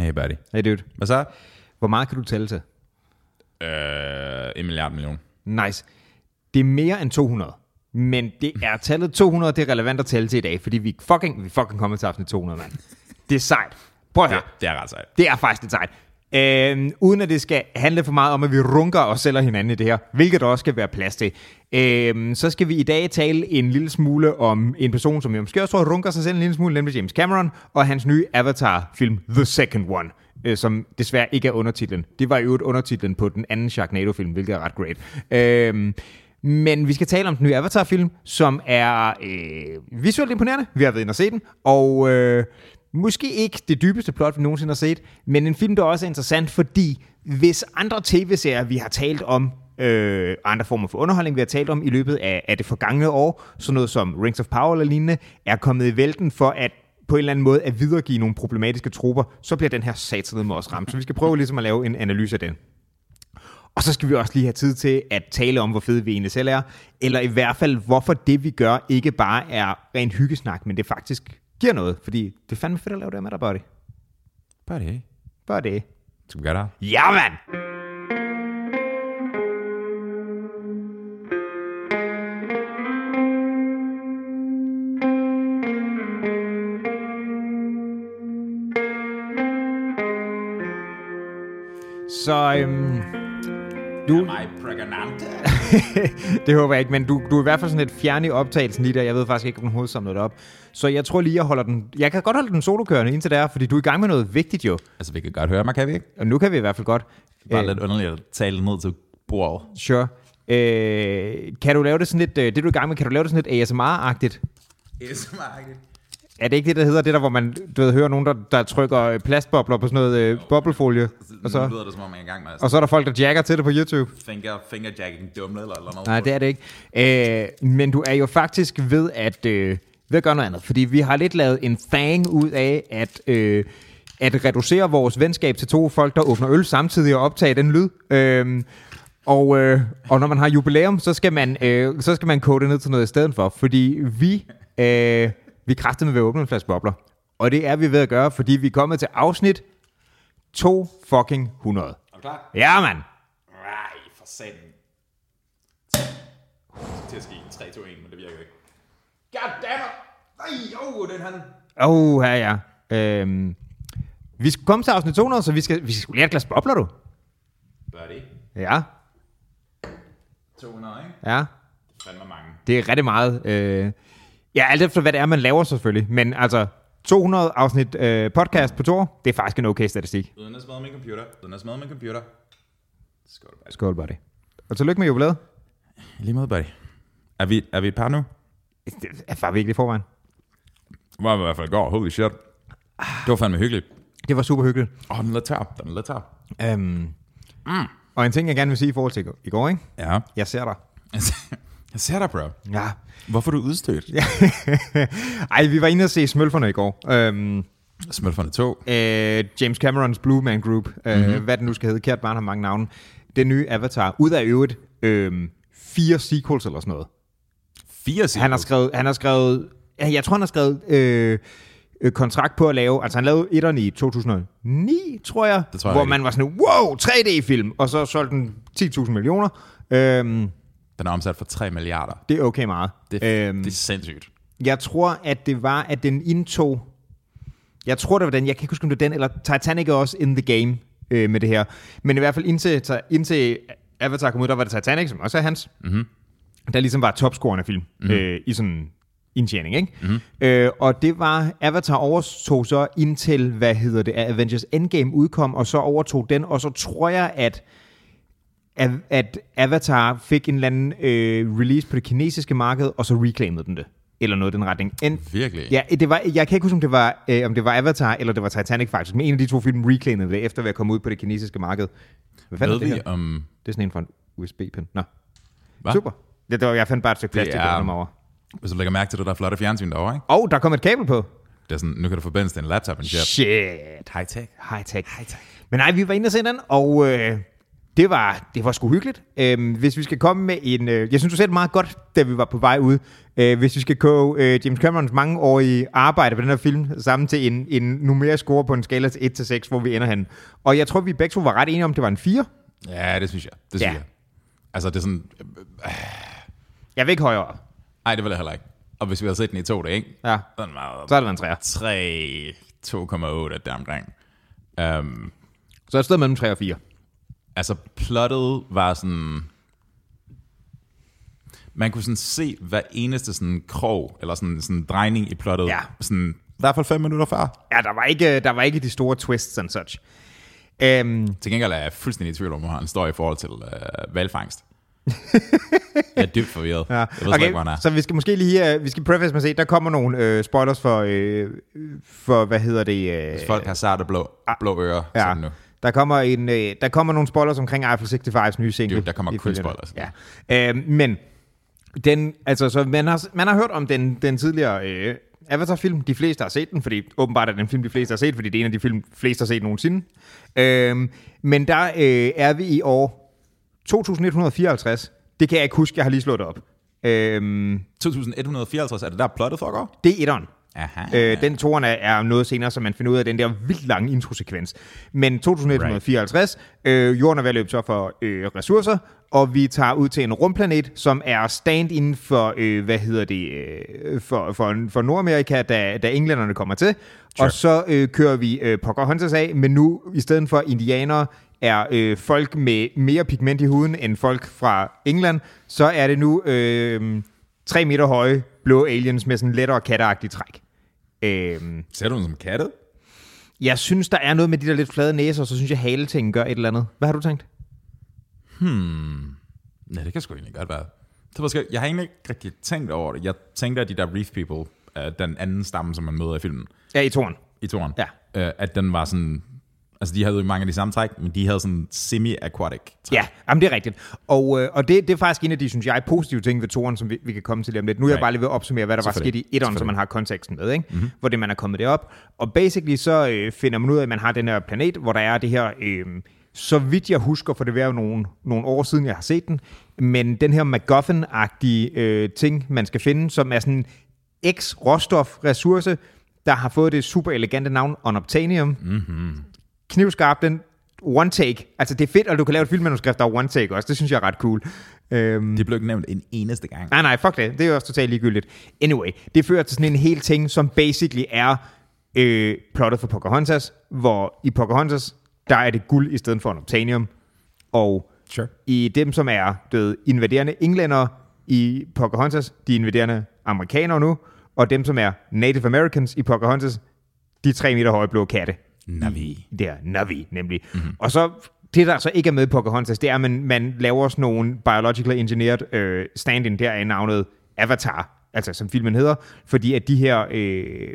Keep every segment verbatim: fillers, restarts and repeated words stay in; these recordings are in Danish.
Hey buddy. Hey dude. Hvad så? Hvor meget kan du tælle til? Øh, en milliard million. Nice. Det er mere end to hundrede. Men det er tallet to hundrede, det er relevant at tælle til i dag, fordi vi fucking, vi fucking kommer til aften i to hundrede, mand. Det er sejt. Prøv at høre. Det, det er ret sejt. Det er faktisk lidt sejt. Øh, uden at det skal handle for meget om, at vi runker og sælger hinanden i det her, hvilket der også skal være plads til. Øh, så skal vi i dag tale en lille smule om en person, som jeg måske også tror runker sig selv en lille smule, nemlig James Cameron, og hans nye Avatar-film, The Second One, øh, som desværre ikke er undertitlen. Det var i øvrigt undertitlen på den anden Sharknado-film, hvilket er ret great. Øh, Men vi skal tale om den nye Avatar-film, som er øh, visuelt imponerende. Vi har været inde og set den, og øh, måske ikke det dybeste plot, vi nogensinde har set, men en film, der også er interessant, fordi hvis andre tv-serier, vi har talt om, øh, andre former for underholdning, vi har talt om i løbet af, af det forgangne år, sådan noget som Rings of Power eller lignende, er kommet i vælten for at på en eller anden måde at videregive nogle problematiske troper, så bliver den her satsede med os ramt. Så vi skal prøve ligesom at lave en analyse af den. Og så skal vi også lige have tid til at tale om, hvor fede vi egentlig selv er, eller i hvert fald, hvorfor det, vi gør, ikke bare er ren hyggesnak, men det faktisk giver noget, fordi det er fandme fedt at lave det med dig, buddy. Buddy. Buddy. Skal vi gøre det? Ja, mand! Så... Øhm Du... det håber jeg ikke, men du, du er i hvert fald sådan et fjern i optagelsen lige der. Jeg ved faktisk ikke, om den hovedet samler det op. Så jeg tror lige, jeg holder den... Jeg kan godt holde den solokørende indtil der, fordi du er i gang med noget vigtigt jo. Altså, vi kan godt høre mig, kan vi ikke? Og nu kan vi i hvert fald godt. Bare æh... lidt underligt at tale ned til bordet. Sure. Æh, kan du lave det sådan lidt... Det du er i gang med, kan du lave det sådan lidt A S M R-agtigt? A S M R-agtigt? Er det ikke det, der hedder det der, hvor man du ved, hører nogen, der, der trykker plastbobler på sådan noget øh, boblefolie? Og så, lyder det, som om man er i gang med, altså. Og så er der folk, der jacker til det på YouTube. Finger, fingerjacking dumle eller, eller noget. Nej, det er det ikke. Øh, men du er jo faktisk ved at, øh, ved at gøre noget andet. Fordi vi har lidt lavet en thang ud af at, øh, at reducere vores venskab til to folk, der åbner øl samtidig og optage den lyd. Øh, og, øh, og når man har jubilæum, så skal man, øh, så skal man kode det ned til noget i stedet for. Fordi vi... Øh, Vi kræfter med ved at åbne en flaske bobler. Og det er vi ved at gøre, fordi vi er kommet til afsnit to fucking hundrede. Er du klar? Ja, mand! Nej, for satan. Til at ske tre, to, et, men det virker ikke. Goddammit! Nej, åh, oh, den her. Åh, oh, her ja. Øhm, vi skal komme til afsnit to hundrede, så vi skal, vi skal lige have et glas bobler, du. Bør det? Ja. to hundrede, ikke? Ja. Det er fandme mange. Det er rigtig meget. Øh, Ja, alt efter hvad det er, man laver selvfølgelig. Men altså, to hundrede afsnit øh, podcast på to, det er faktisk en okay statistik. Uden at smadre min computer. Uden at smadre min computer. Skål, buddy. Skål, buddy. Og tillykke med jubilæet. Lige måde, buddy. Er vi, er vi et par nu? Det er bare virkelig forvejen. Det var i hvert fald i går. Holy shit. Ah, det var fandme hyggeligt. Det var super hyggeligt. Åh, oh, den er tør. Den er tør. Øhm, mm. Og en ting, jeg gerne vil sige i forhold til i går, ikke? Ja. Jeg ser dig. Jeg ser dig, bro. Ja. Hvorfor er du udstødt? Ej, vi var inde og se Smølferne i går. Øhm, Smølferne to. Øh, James Camerons Blue Man Group. Øh, mm-hmm. Hvad den nu skal hedde. Kært barn har mange navne. Den nye Avatar. Ud af øvrigt øh, fire sequels eller sådan noget. Fire sequels? Han har skrevet... Han har skrevet jeg tror, han har skrevet øh, kontrakt på at lave... Altså, han lavede etteren i to tusind og ni, tror jeg. Det tror jeg hvor ikke. Man var sådan, wow, tre D-film. Og så solgte den ti tusind millioner. Øh, Den er omsat for tre milliarder. Det er okay meget. Det, øhm, det er sindssygt. Jeg tror, at det var, at den indtog... Jeg tror, det var den. Jeg kan ikke huske, om det var den. Eller Titanic er også in the game øh, med det her. Men i hvert fald indtil, indtil Avatar kom ud, der var det Titanic, som også er hans. Mm-hmm. Der ligesom var topscorende film mm-hmm. øh, i sådan en indtjening, ikke? Mm-hmm. Øh, og det var... Avatar overtog så indtil, hvad hedder det, Avengers Endgame udkom, og så overtog den. Og så tror jeg, at... at Avatar fik en eller anden øh, release på det kinesiske marked, og så reclaimede den det. Eller noget i den retning. En, Virkelig? Ja, det var, jeg kan ikke huske, om det, var, øh, om det var Avatar, eller det var Titanic faktisk, men en af de to film reclaimede det, efter at være kommet ud på det kinesiske marked. Hvad fanden er det her? Um... Det er sådan en fra en U S B-pen. Nå. Hva? Super. Det, det var, jeg fandt bare et stykke plastik, der kom over. Hvis du lægger mærke til det, der er flotte fjernsyn derovre, ikke? Åh, oh, der kom et kabel på. Det er sådan, nu kan du forbindes til en laptop. En shit. High tech. High tech. High tech. Men nej, vi var inde og se den, og... Øh, Det var, det var sgu hyggeligt. Øhm, hvis vi skal komme med en... Øh, jeg synes, du sagde det meget godt, da vi var på vej ud. Øh, hvis vi skal koge øh, James Camerons mangeårige arbejde på den her film sammen til en, en numerisk score på en skala til et til seks, hvor vi ender henne. Og jeg tror, vi begge to var ret enige om, det var en fire. Ja, det synes jeg. Det synes ja. jeg. Altså, det er sådan... Øh, jeg vil ikke højere. Nej, det vil jeg heller ikke. Og hvis vi havde set den i to dage, ikke? Ja. Den var, så er det været en træer. tre, to komma otte deromkring. Um, så er et sted mellem tre og fire. Altså, plottet var sådan... Man kunne sådan se hver eneste sådan krog, eller sådan, sådan drejning i plottet. Ja. Sådan, i hvert fald fem minutter før. Ja, der var ikke, der var ikke de store twists and such. Um, til gengæld er jeg fuldstændig i tvivl om, hvor han står i forhold til uh, valgfangst. Jeg er dybt forvirret. Ja. Jeg ved okay, ikke, hvor han er. Så vi skal måske lige... Uh, vi skal preface med at se, der kommer nogle uh, spoilers for... Uh, for, hvad hedder det? Uh, Hvis folk har sart og blå, blå ører, ja. Sådan nu. Der kommer, en, øh, der kommer nogle spoilers omkring Eiffel femogtres nye single. Jo, der kommer kun spoilers. Ja. Øh, men den, altså, så man, har, man har hørt om den, den tidligere øh, Avatar-film. De fleste har set den, fordi åbenbart er den film, de fleste har set, fordi det er en af de film, de fleste har set nogensinde. Øh, men der øh, er vi i år to tusind et hundrede fireoghalvtreds. Det kan jeg ikke huske, jeg har lige slået det op. Øh, to tusind et hundrede fireoghalvtreds, er det der plottet foregår? Det er etteren. Aha, øh, den toren er noget senere, så man finder ud af den der vildt lange introsekvens. Men to tusind et hundrede fireoghalvtreds, øh, jorden er ved at løbe så for øh, ressourcer, og vi tager ud til en rumplanet, som er stand-in for, øh, hvad hedder det, øh, for, for, for Nordamerika, da, da englænderne kommer til. Sure. Og så øh, kører vi øh, Pocahontas af, men nu i stedet for indianere, er øh, folk med mere pigment i huden end folk fra England, så er det nu øh, tre meter høje, blå aliens med sådan lettere katteagtigt træk. Øhm, Ser du den som katte? Jeg synes, der er noget med de der lidt flade næser, og så synes jeg, haletingen gør et eller andet. Hvad har du tænkt? Hmm. Nej, det kan sgu egentlig godt være. Det var, jeg har egentlig ikke rigtig tænkt over det. Jeg tænkte, at de der reef people, uh, den anden stamme, som man møder i filmen. Ja, i toren. I toren. Ja. Uh, at den var sådan... Altså, de havde jo mange af de samme træk, men de havde sådan semi-aquatic træk. Ja, jamen, det er rigtigt. Og, øh, og det, det er faktisk en af de, synes jeg, positive ting ved toren, som vi, vi kan komme til lige om lidt. Nu er jeg right. bare lige ved at opsummere, hvad der var sket i etteren, så man har konteksten med, ikke? Mm-hmm. Hvor det, man er kommet derop. Og basically, så øh, finder man ud af, at man har den her planet, hvor der er det her, øh, så vidt jeg husker, for det var jo nogle, nogle år siden, jeg har set den, men den her MacGuffin-agtige øh, ting, man skal finde, som er sådan en eks-råstof-ressource, der har fået det super elegante navn Unobtainium. Mhm. Knivskarp, den one take. Altså, det er fedt, og du kan lave et filmmanuskript, der er one take også. Det synes jeg er ret cool. Øhm. Det blev ikke nævnt en eneste gang. Nej, nej, fuck det. Det er jo også totalt ligegyldigt. Anyway, det fører til sådan en hel ting, som basically er øh, plottet for Pocahontas, hvor i Pocahontas, der er det guld i stedet for en obtanium. Og sure. I dem, som er døde invaderende englændere i Pocahontas, de invaderende amerikanere nu, og dem, som er Native Americans i Pocahontas, de tre meter høje blå katte. Navi. Der, Navi, nemlig. Mm-hmm. Og så, det der så ikke er med i Pocahontas, det er, at man, man laver sådan nogle biological engineered øh, stand-in, der er navnet Avatar, altså som filmen hedder, fordi at de her øh,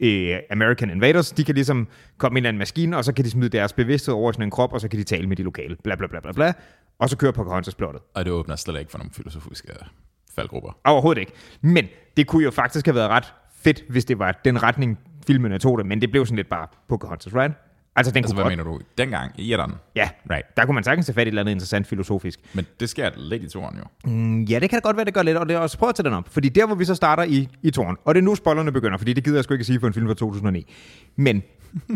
øh, American Invaders, de kan ligesom komme ind i en maskine, og så kan de smide deres bevidsthed over sådan en krop, og så kan de tale med de lokale, bla bla bla bla bla, og så kører Pocahontas-plottet. Og det åbner slet ikke for nogle filosofiske faldgrupper. Overhovedet ikke. Men det kunne jo faktisk have været ret fedt, hvis det var den retning, filmen tog det, men det blev sådan lidt bare Pocahontas, right? Altså, den altså kunne hvad godt... mener du? Dengang i etteren? Ja, right. Der kunne man sagtens have fat i et eller andet interessant filosofisk. Men det sker lidt i toren jo. Mm, ja, det kan da godt være, det gør lidt, og det er også prøv at tage den op. Fordi der, hvor vi så starter i, i toren, og det er nu spoilerne begynder, fordi det gider jeg sgu ikke sige for en film fra to tusind og ni. Men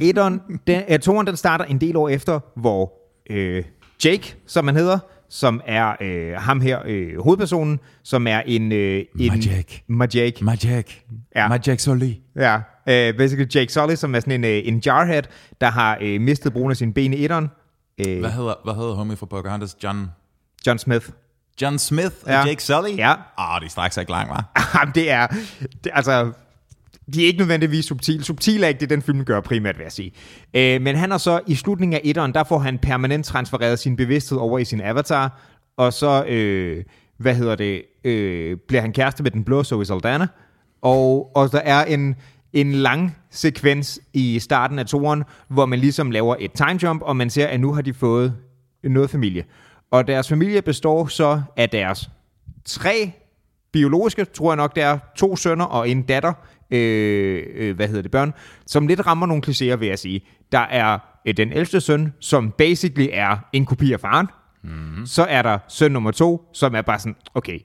etteren, den, ja, toren, den starter en del år efter, hvor øh, Jake, som man hedder, som er øh, ham her, øh, hovedpersonen, som er en... Øh, en Majek. Majek. Majek. Ja. Majek Sully. Ja. Uh, basically Jake Sully, som er sådan en, uh, en jarhead, der har uh, mistet brugen af sine ben i etteren. Uh, hvad hedder, hvad hedder homie fra Pocahontas? John? John Smith. John Smith og ja. Jake Sully? Ja. Åh, oh, de strækker sig ikke langt, hva'? Jamen, det er... Det, altså, de er ikke nødvendigvis subtile. Subtil er ikke det, den film gør primært, vil jeg sige. Uh, men han er så, i slutningen af etteren, der får han permanent transfereret sin bevidsthed over i sin avatar, og så, uh, hvad hedder det, uh, bliver han kæreste med den blå Zoe Saldana, og, og der er en... en lang sekvens i starten af toren, hvor man ligesom laver et time jump, og man ser, at nu har de fået noget familie. Og deres familie består så af deres tre biologiske, tror jeg nok, det er to sønner og en datter, øh, øh, hvad hedder det, børn, som lidt rammer nogle klichéer, vil jeg sige. Der er øh, den ældste søn, som basically er en kopi af faren, Mm-hmm. Så er der søn nummer to, som er bare sådan, okay,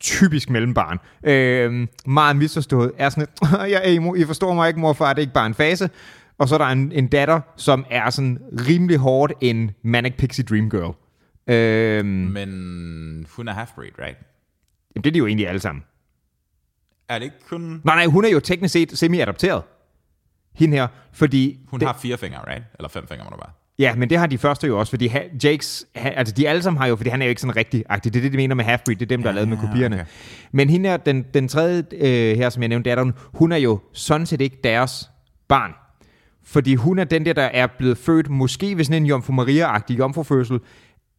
typisk mellembarn. Øh, meget misforstået. Er sådan et, jeg er emo, I forstår mig ikke, morfar, det er ikke bare en fase. Og så er der en, en datter, som er sådan rimelig hårdt en Manic Pixie Dream Girl. Øh, Men hun er half-breed, right? Jamen, det er de jo egentlig alle sammen. Er det ikke kun... Nej, nej, hun er jo teknisk set semi-adopteret. Hende her, fordi... Hun det... har fire fingre, right? Eller fem fingre, må du bare... Ja, men det har de første jo også, fordi ha- Jakes... Ha- altså, de alle sammen har jo, fordi han er jo ikke sådan rigtig-agtig. Det er det, de mener med half-breed. Det er dem, der ja, er lavet med kopierne. Okay. Men hende her, den, den tredje øh, her, som jeg nævnte, datteren, hun er jo sådan set ikke deres barn. Fordi hun er den der, der er blevet født, måske ved sådan en Jomfru Maria-agtig jomfrufødsel,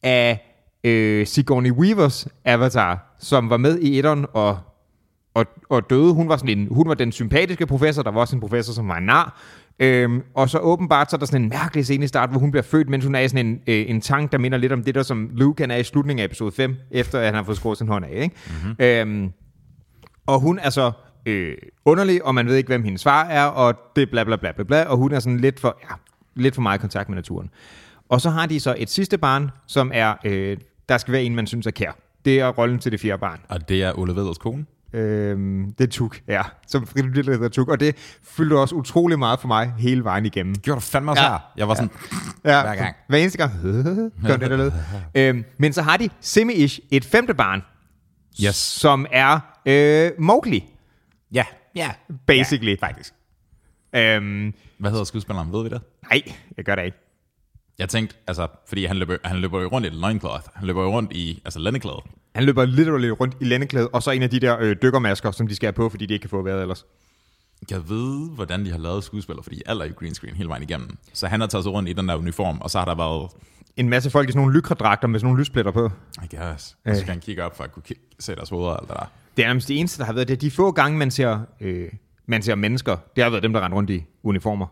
af øh, Sigourney Weavers Avatar, som var med i etteren og... Og, og døde. Hun var, sådan en, hun var den sympatiske professor, der var også en professor, som var en nar. Øhm, og så åbenbart, så er der sådan en mærkelig scene i start, hvor hun bliver født, mens hun er i sådan en, øh, en tank, der minder lidt om det der, som Luke han er i slutningen af episode fem, efter at han har fået skåret sin hånd af. Ikke? Mm-hmm. Øhm, og hun er så øh, underlig, og man ved ikke, hvem hendes far er, og det bla bla bla bla bla, og hun er sådan lidt for, ja, lidt for meget i kontakt med naturen. Og så har de så et sidste barn, som er, øh, der skal være en, man synes er kær. Det er rollen til det fjerde barn. Og det er Ole Veders kone? Øhm, det er Tuk, ja. Som frivillighed Tuk. Og det fyldte også utrolig meget for mig hele vejen igennem. Det gjorde du fandme også ja. Her. Jeg var ja. Sådan, ja. Hver gang. Hver eneste gang. Gør det der øhm, men så har de semi-ish et femte barn, yes. Som er øh, Mowgli. Ja. Ja. Basically. Ja, faktisk. Øhm, Hvad hedder skuespilleren? Ved vi det? Nej, jeg gør det ikke. Jeg tænkte, altså, fordi han løber, han løber jo rundt i loincloth. Han løber jo rundt i, altså, lændeklæde. Han løber literally rundt i lændeklæde, og så en af de der øh, dykkermasker, som de skal have på, fordi de ikke kan få vejret ellers. Jeg ved, hvordan de har lavet skuespillere, fordi alle er i green screen hele vejen igennem. Så han har taget sig rundt i den der uniform, og så har der været... En masse folk i sådan nogle lykredragter med sådan nogle lyspletter på. I guess. Så skal han kigge op for at kunne kigge, se deres hoveder og alt det der. Det er nærmest det eneste, der har været det. De få gange, man ser, øh, man ser mennesker, det har været dem, der render rundt i uniformer.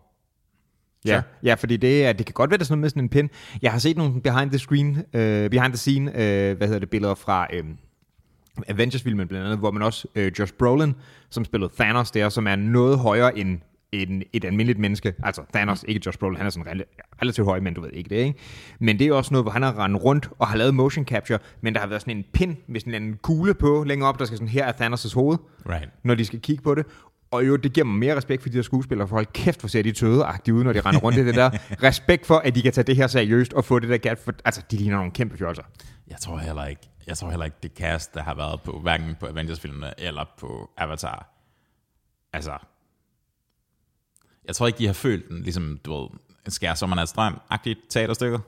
Ja, ja, fordi det, er, det kan godt være, det er sådan noget med sådan en pin. Jeg har set nogle behind the screen, uh, behind the scene, uh, hvad hedder det, billeder fra um, Avengers-filmen blandt andet, hvor man også, uh, Josh Brolin, som spillede Thanos der, som er noget højere end, end et almindeligt menneske. Altså Thanos, mm. ikke Josh Brolin, han er sådan rel- relativt høj, men du ved ikke det, ikke? Men det er også noget, hvor han har rendt rundt og har lavet motion capture, men der har været sådan en pin med sådan en kugle på længere op, der skal sådan, her er Thanos' hoved, right. Når de skal kigge på det. Og jo, det giver mig mere respekt for de der skuespillere, for hold kæft, hvor ser de tødeagtige ud, når de render rundt i det der. Respekt for, at de kan tage det her seriøst og få det der galt. For, altså, de ligner nogle kæmpe fjolser. Jeg tror heller ikke, jeg tror heller ikke det cast, der har været på, hverken på Avengers-filmene eller på Avatar. Altså, jeg tror ikke, de har følt den, ligesom, du ved, skærsommernatstrøm-agtigt teaterstykker.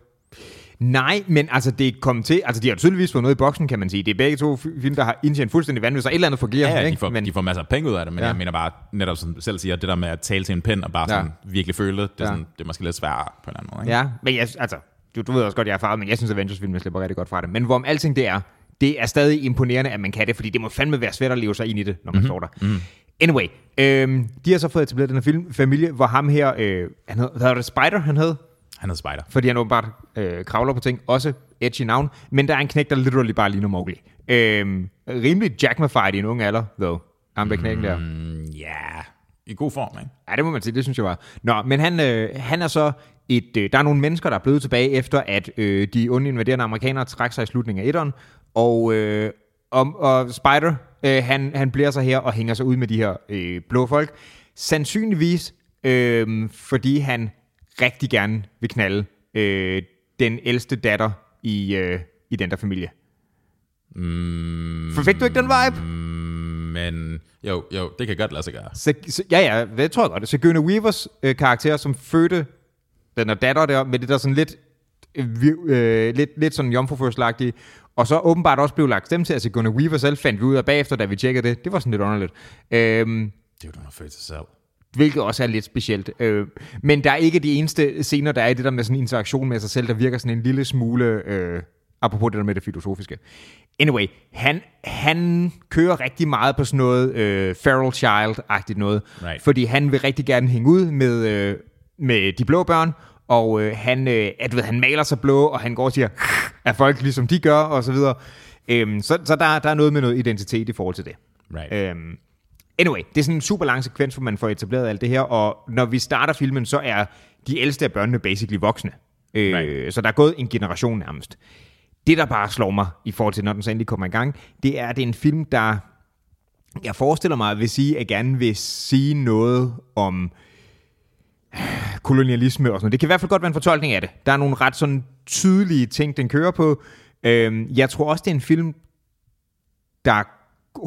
Nej, men altså det kom til, altså de har tydeligvis fået noget i boksen, kan man sige. Det er begge to film, der har indtjent fuldstændig vanvittigt, så et eller andet fungerer. Ja, ja, de får, men, de får masser af penge ud af det, men ja. Jeg mener bare, netop som selv siger, det der med at tale til en pen og bare sådan ja. Virkelig føle det, det er, sådan, ja. Det er måske lidt sværere på en anden måde. Ikke? Ja, men jeg, altså, du, du ved også godt, jeg er erfaret, men jeg synes, at Avengers-filmen slipper rigtig godt fra det. Men hvorom alting det er, det er stadig imponerende, at man kan det, fordi det må fandme være svært at leve sig ind i det, når man mm-hmm. står der. Mm-hmm. Anyway, øhm, de har så fået etableret den her filmfamilie, hvor ham her, øh, han hed, hvad var det, Spider, han hed? Han hedder Spider. Fordi han åbenbart øh, kravler på ting. Også edgy navn. Men der er en knæk, der literally bare ligner Mowgli. Øhm, rimelig jackmafied i en ung alder, though. Ham der knæk der. Ja, yeah. I god form, ikke? Ja, det må man sige. Det synes jeg var. Nå, men han, øh, han er så et... Øh, der er nogle mennesker, der er blevet tilbage efter, at øh, de onde invaderende amerikanere trak sig i slutningen af etteren. Og, øh, og, og Spider, øh, han, han bliver så her og hænger sig ud med de her øh, blå folk. Sandsynligvis, øh, fordi han... rigtig gerne vil knalde øh, den ældste datter i, øh, i den der familie. Mm, for fik du ikke den vibe? Men jo, jo, det kan godt lade sig gøre. Så, så, ja, ja, det tror jeg godt. Sigourney Weavers øh, karakter, som fødte den der datter der, med det der sådan lidt, øh, lidt, lidt sådan jomfrufødselagtige, og så åbenbart også blev lagt stemme til, at Sigourney Weaver selv fandt vi ud af bagefter, da vi tjekkede det. Det var sådan lidt underligt. Øhm, det var du, hun har født sig selv. Hvilket også er lidt specielt. Øh, men der er ikke de eneste scener, der er i det der med sådan en interaktion med sig selv, der virker sådan en lille smule, øh, apropos det der med det filosofiske. Anyway, han, han kører rigtig meget på sådan noget øh, feral child-agtigt noget, right. Fordi han vil rigtig gerne hænge ud med, øh, med de blå børn, og øh, han, øh, at, ved, han maler sig blå, og han går og siger, at folk ligesom de gør, og så videre. Øh, så så der, der er noget med noget identitet i forhold til det. Right. Øh, Anyway, det er sådan en super lang sekvens, hvor man får etableret alt det her, og når vi starter filmen, så er de ældste af børnene basically voksne. Øh, right. Så der er gået en generation nærmest. Det, der bare slår mig i forhold til, når den så endelig kommer i gang, det er, at det er en film, der, jeg forestiller mig, hvis I gerne vil sige noget om kolonialisme og sådan noget. Det kan i hvert fald godt være en fortolkning af det. Der er nogle ret sådan tydelige ting, den kører på. Jeg tror også, det er en film, der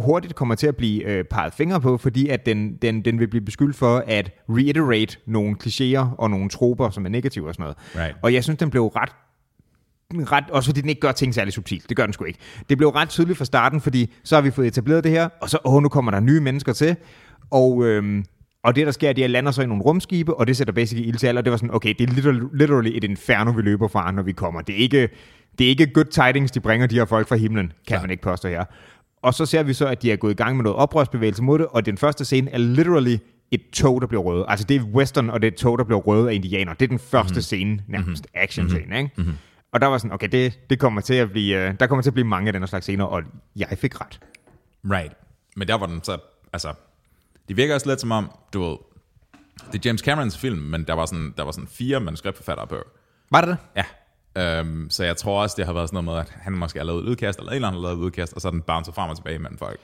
hurtigt kommer til at blive øh, peget fingre på, fordi at den, den, den vil blive beskyldt for at reiterate nogle klichéer og nogle troper, som er negative og sådan noget. Right. Og jeg synes, den blev ret, ret... Også fordi den ikke gør ting særlig subtilt. Det gør den sgu ikke. Det blev ret tydeligt fra starten, fordi så har vi fået etableret det her, og så åh, nu kommer der nye mennesker til. Og, øhm, og det, der sker, det er, at lander så i nogle rumskibe, og det sætter basic ild til alle, og det var sådan, okay, det er literally et inferno, vi løber fra, når vi kommer. Det er ikke, det er ikke good tidings, de bringer de her folk fra himlen, kan ja. man ikke påstå her. Og så ser vi så, at de er gået i gang med noget oprørsbevægelse mod det, og den første scene er literally et tog, der bliver røvet. Altså det er western, og det er et tog, der bliver røvet af indianer. Det er den første mm-hmm. scene, nærmest action-scene, mm-hmm. ikke? Mm-hmm. Og der var sådan, okay, det, det kommer til at blive, der kommer til at blive mange af den slags scener, og jeg fik ret. Right. Men der var den så, altså, det virker også lidt som om, du ved, det er James Camerons film, men der var sådan, der var sådan fire manuskriptforfattere på. Var det det? Ja. Um, så jeg tror også, det har været sådan noget med, at han måske har lavet et udkast, eller en eller anden har lavet et udkast, og så er den bouncer frem og tilbage mellem folk.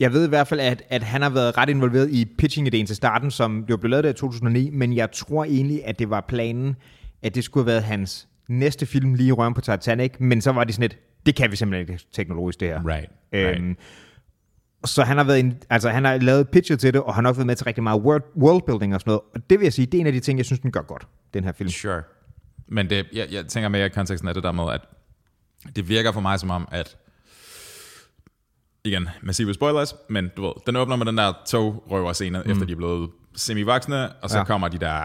Jeg ved i hvert fald, at, at han har været ret involveret i pitching-ideen til starten, som jo blev lavet der i to tusind og ni, men jeg tror egentlig, at det var planen, at det skulle have været hans næste film lige i røven på Titanic, men så var det sådan et, det kan vi simpelthen ikke teknologisk, det her. Right, right. Um, så han har, været en, altså, han har lavet pitcher til det, og han har også været med til rigtig meget worldbuilding og sådan noget, og det vil jeg sige, det er en af de ting, jeg synes, den gør godt, den her film. Sure. Men det, jeg, jeg tænker mere i konteksten af det der med, at det virker for mig som om, at, igen, massive spoilers, men du ved, den åbner med den der togrøver-scene, mm. efter de er blevet semi-voksne, og så ja. kommer de der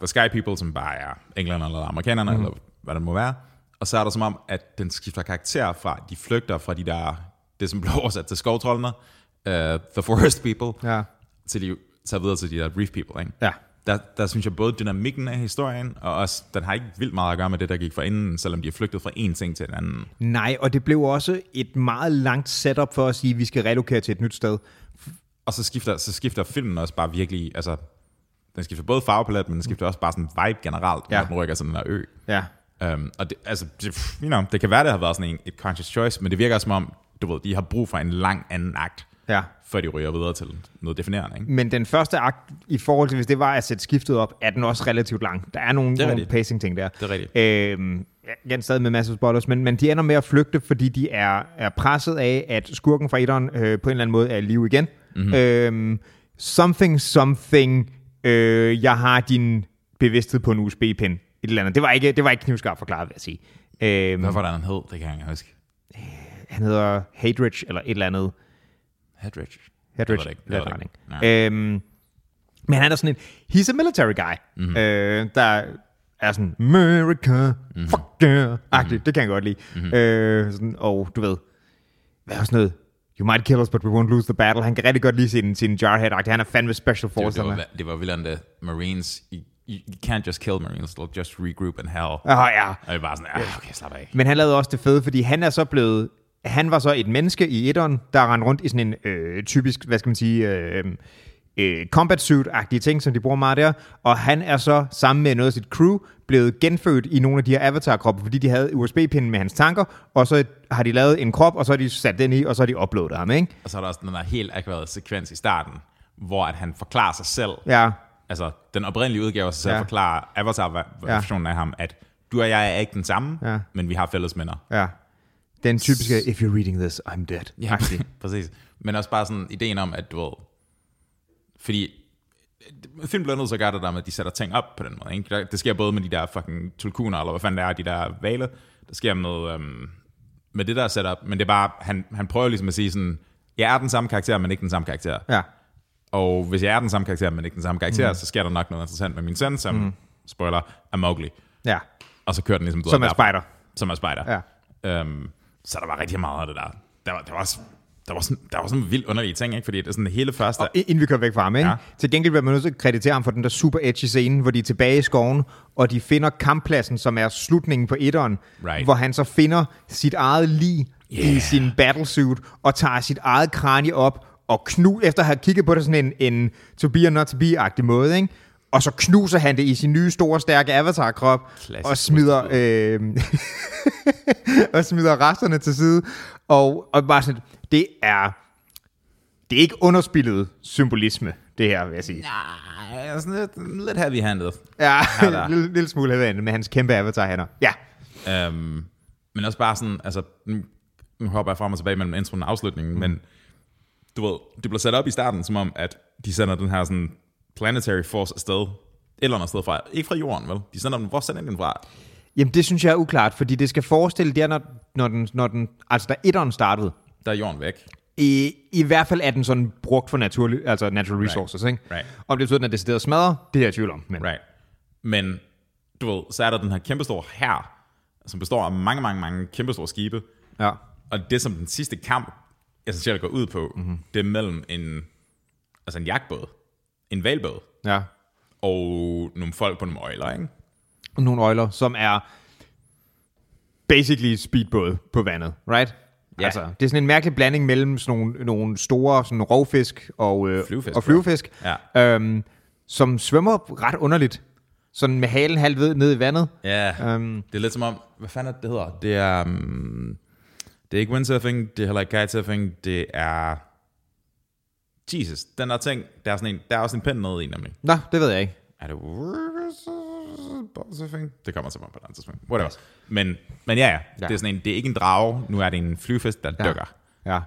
the sky people, som bare er englænder eller amerikanerne, mm. eller hvad det må være, og så er der som om, at den skifter karakter fra, de flygter fra de der, det som blev oversat til skovtrollene, uh, the forest people, ja. til de tager videre til de der reef people, ikke? Ja. Der, der synes jeg både dynamikken af historien, og også, den har ikke vildt meget at gøre med det, der gik fra inden, selvom de er flygtet fra en ting til en anden. Nej, og det blev også et meget langt setup for at sige, at vi skal relokere til et nyt sted. Og så skifter, så skifter filmen også bare virkelig, altså, den skifter både farvepalet, men den skifter også bare sådan vibe generelt, ja. når den rykker sådan en ø. Ja. Um, og det, altså, you know, det kan være, det har været sådan en, et conscious choice, men det virker som om, du ved, de har brug for en lang anden akt. Ja. Før de ryger videre til noget definerende. Ikke? Men den første akt, i forhold til, hvis det var at sætte skiftet op, er den også relativt lang. Der er nogle, nogle pacing-ting der. Det er rigtigt. Øhm, jeg stadig med masser af spoilers, men, men de ender med at flygte, fordi de er, er presset af, at skurken fra etteren øh, på en eller anden måde er i live igen. Mm-hmm. Øhm, something, something, øh, jeg har din bevidsthed på en U S B-pind. Et eller andet. Det var ikke, det var ikke knivskarpt forklaret, vil jeg sige. Øhm, Hvad var der, han hed? Det kan jeg ikke huske. Øh, han hedder Hadridge, eller et eller andet. Hadridge. Hadridge. Øhm, men han er sådan en, he's a military guy, mm-hmm. øh, der er sådan, America, mm-hmm. fuck yeah, mm-hmm. det kan jeg godt lide. Mm-hmm. Øh, sådan, og du ved, hvad er sådan noget, you might kill us, but we won't lose the battle. Han kan rigtig godt lide sin, sin jarhead-agtig, han er fandme special force. Det, det var vildt andet Marines i You can't just kill Marines, they'll just regroup in hell. Ah, ja. Og jeg bare sådan, ah, okay, slap af. Men han lavede også det fede, fordi han er så blevet, han var så et menneske i etteren, der rendte rundt i sådan en øh, typisk, hvad skal man sige, øh, øh, combat suit-agtige ting, som de bruger meget der. Og han er så sammen med noget af sit crew blevet genfødt i nogle af de her avatar-kroppe, fordi de havde U S B-pinden med hans tanker, og så har de lavet en krop, og så har de sat den i, og så har de uploadet ham, ikke? Og så er der også den der helt akvarede sekvens i starten, hvor at han forklarer sig selv. Ja. Altså, den oprindelige udgave af sig selv ja. forklarer avatar-versionen ja. af ham, at du og jeg er ikke den samme, ja. men vi har fælles minder. Ja. Den typiske, if you're reading this, I'm dead. Ja, præcis. Men også bare sådan ideen om, at du ved, fordi film bliver nødt til at gøre det der med, at de sætter ting op på den måde. Ikke? Det sker både med de der fucking tulkuner, eller hvad fanden det er, de der vale. Det sker med, øhm, med det der setup, men det er bare, han, han prøver ligesom at sige sådan, jeg er den samme karakter, men ikke den samme karakter. Ja. Og hvis jeg er den samme karakter, men ikke den samme karakter, mm. så sker der nok noget interessant med min søn, som, mm. spoiler, er Mowgli. Ja. Og så kører den ligesom... Som er spider. Som er spider. Ja. Øhm, Så der var rigtig meget af det der. Der var, der var, der var, sådan, der var sådan vildt underlige ting, ikke? Fordi det er sådan hele første... Og inden vi kører væk fra ham, ikke? Ja. Til gengæld bliver man nødt til at kreditere ham for den der super edgy scene, hvor de er tilbage i skoven, og de finder kamppladsen, som er slutningen på etteren, right. hvor han så finder sit eget lig yeah. i sin battlesuit, og tager sit eget kranie op, og knu efter at have kigget på det sådan en, en to be or not to be-agtig måde, ikke? Og så knuser han det i sin nye, store, stærke avatarkrop og smider øh, og smider resterne til side. Og, og bare sådan, det er, det er ikke underspillet symbolisme, det her, vil jeg sige. Nej, sådan lidt, lidt heavy-handed. Ja, en lille, lille smule heavy-handed med hans kæmpe avatar-hænder. Ja. Øhm, men også bare sådan, altså, nu hopper jeg frem og tilbage mellem introen og afslutningen, mm. men du ved, det blev sat op i starten, som om, at de sender den her sådan planetary force afsted, et eller andet sted fra, ikke fra jorden, vel? De sender den, hvor sender den fra? Jamen, det synes jeg er uklart, fordi det skal forestille, det er, når, når, den, når den, altså da etteren startede. Der er jorden væk. I, I hvert fald er den sådan brugt for natur, altså natural resources, right. Ikke? Right. Om det betyder, at den er decideret smadret, det er jeg i tvivl om. Men. Right. Men du ved, så er der den her kæmpestore hær, som består af mange, mange, mange kæmpestore skibe. Ja. Og det, som den sidste kamp essentielt går ud på, mm-hmm. det er mellem en, altså en jagtbåd, en hvalbåd, ja. Og nogle folk på nogle øjler, ikke? Og nogle øjler, som er basically speedbåd på vandet, right? Ja. Altså, det er sådan en mærkelig blanding mellem sådan nogle, nogle store sådan rovfisk og, øh, flyvefisk, og flyvefisk, ja. øhm, som svømmer ret underligt. Sådan med halen halvt ved ned i vandet. Ja, øhm, det er lidt som om, hvad fanden det hedder? Det er, um, det er ikke windsurfing, det er heller ikke kitesurfing, det er... Jesus, den der ting, der er, sådan en, der er også en pind nede i, nemlig. Nå, det ved jeg ikke. Er det... Det kommer så meget på et andet tidspunkt. Whatever. Yes. Men, men ja, ja. ja. Det, er sådan en, det er ikke en drage. Nu er det en flyvefest, der ja. dykker. Ja.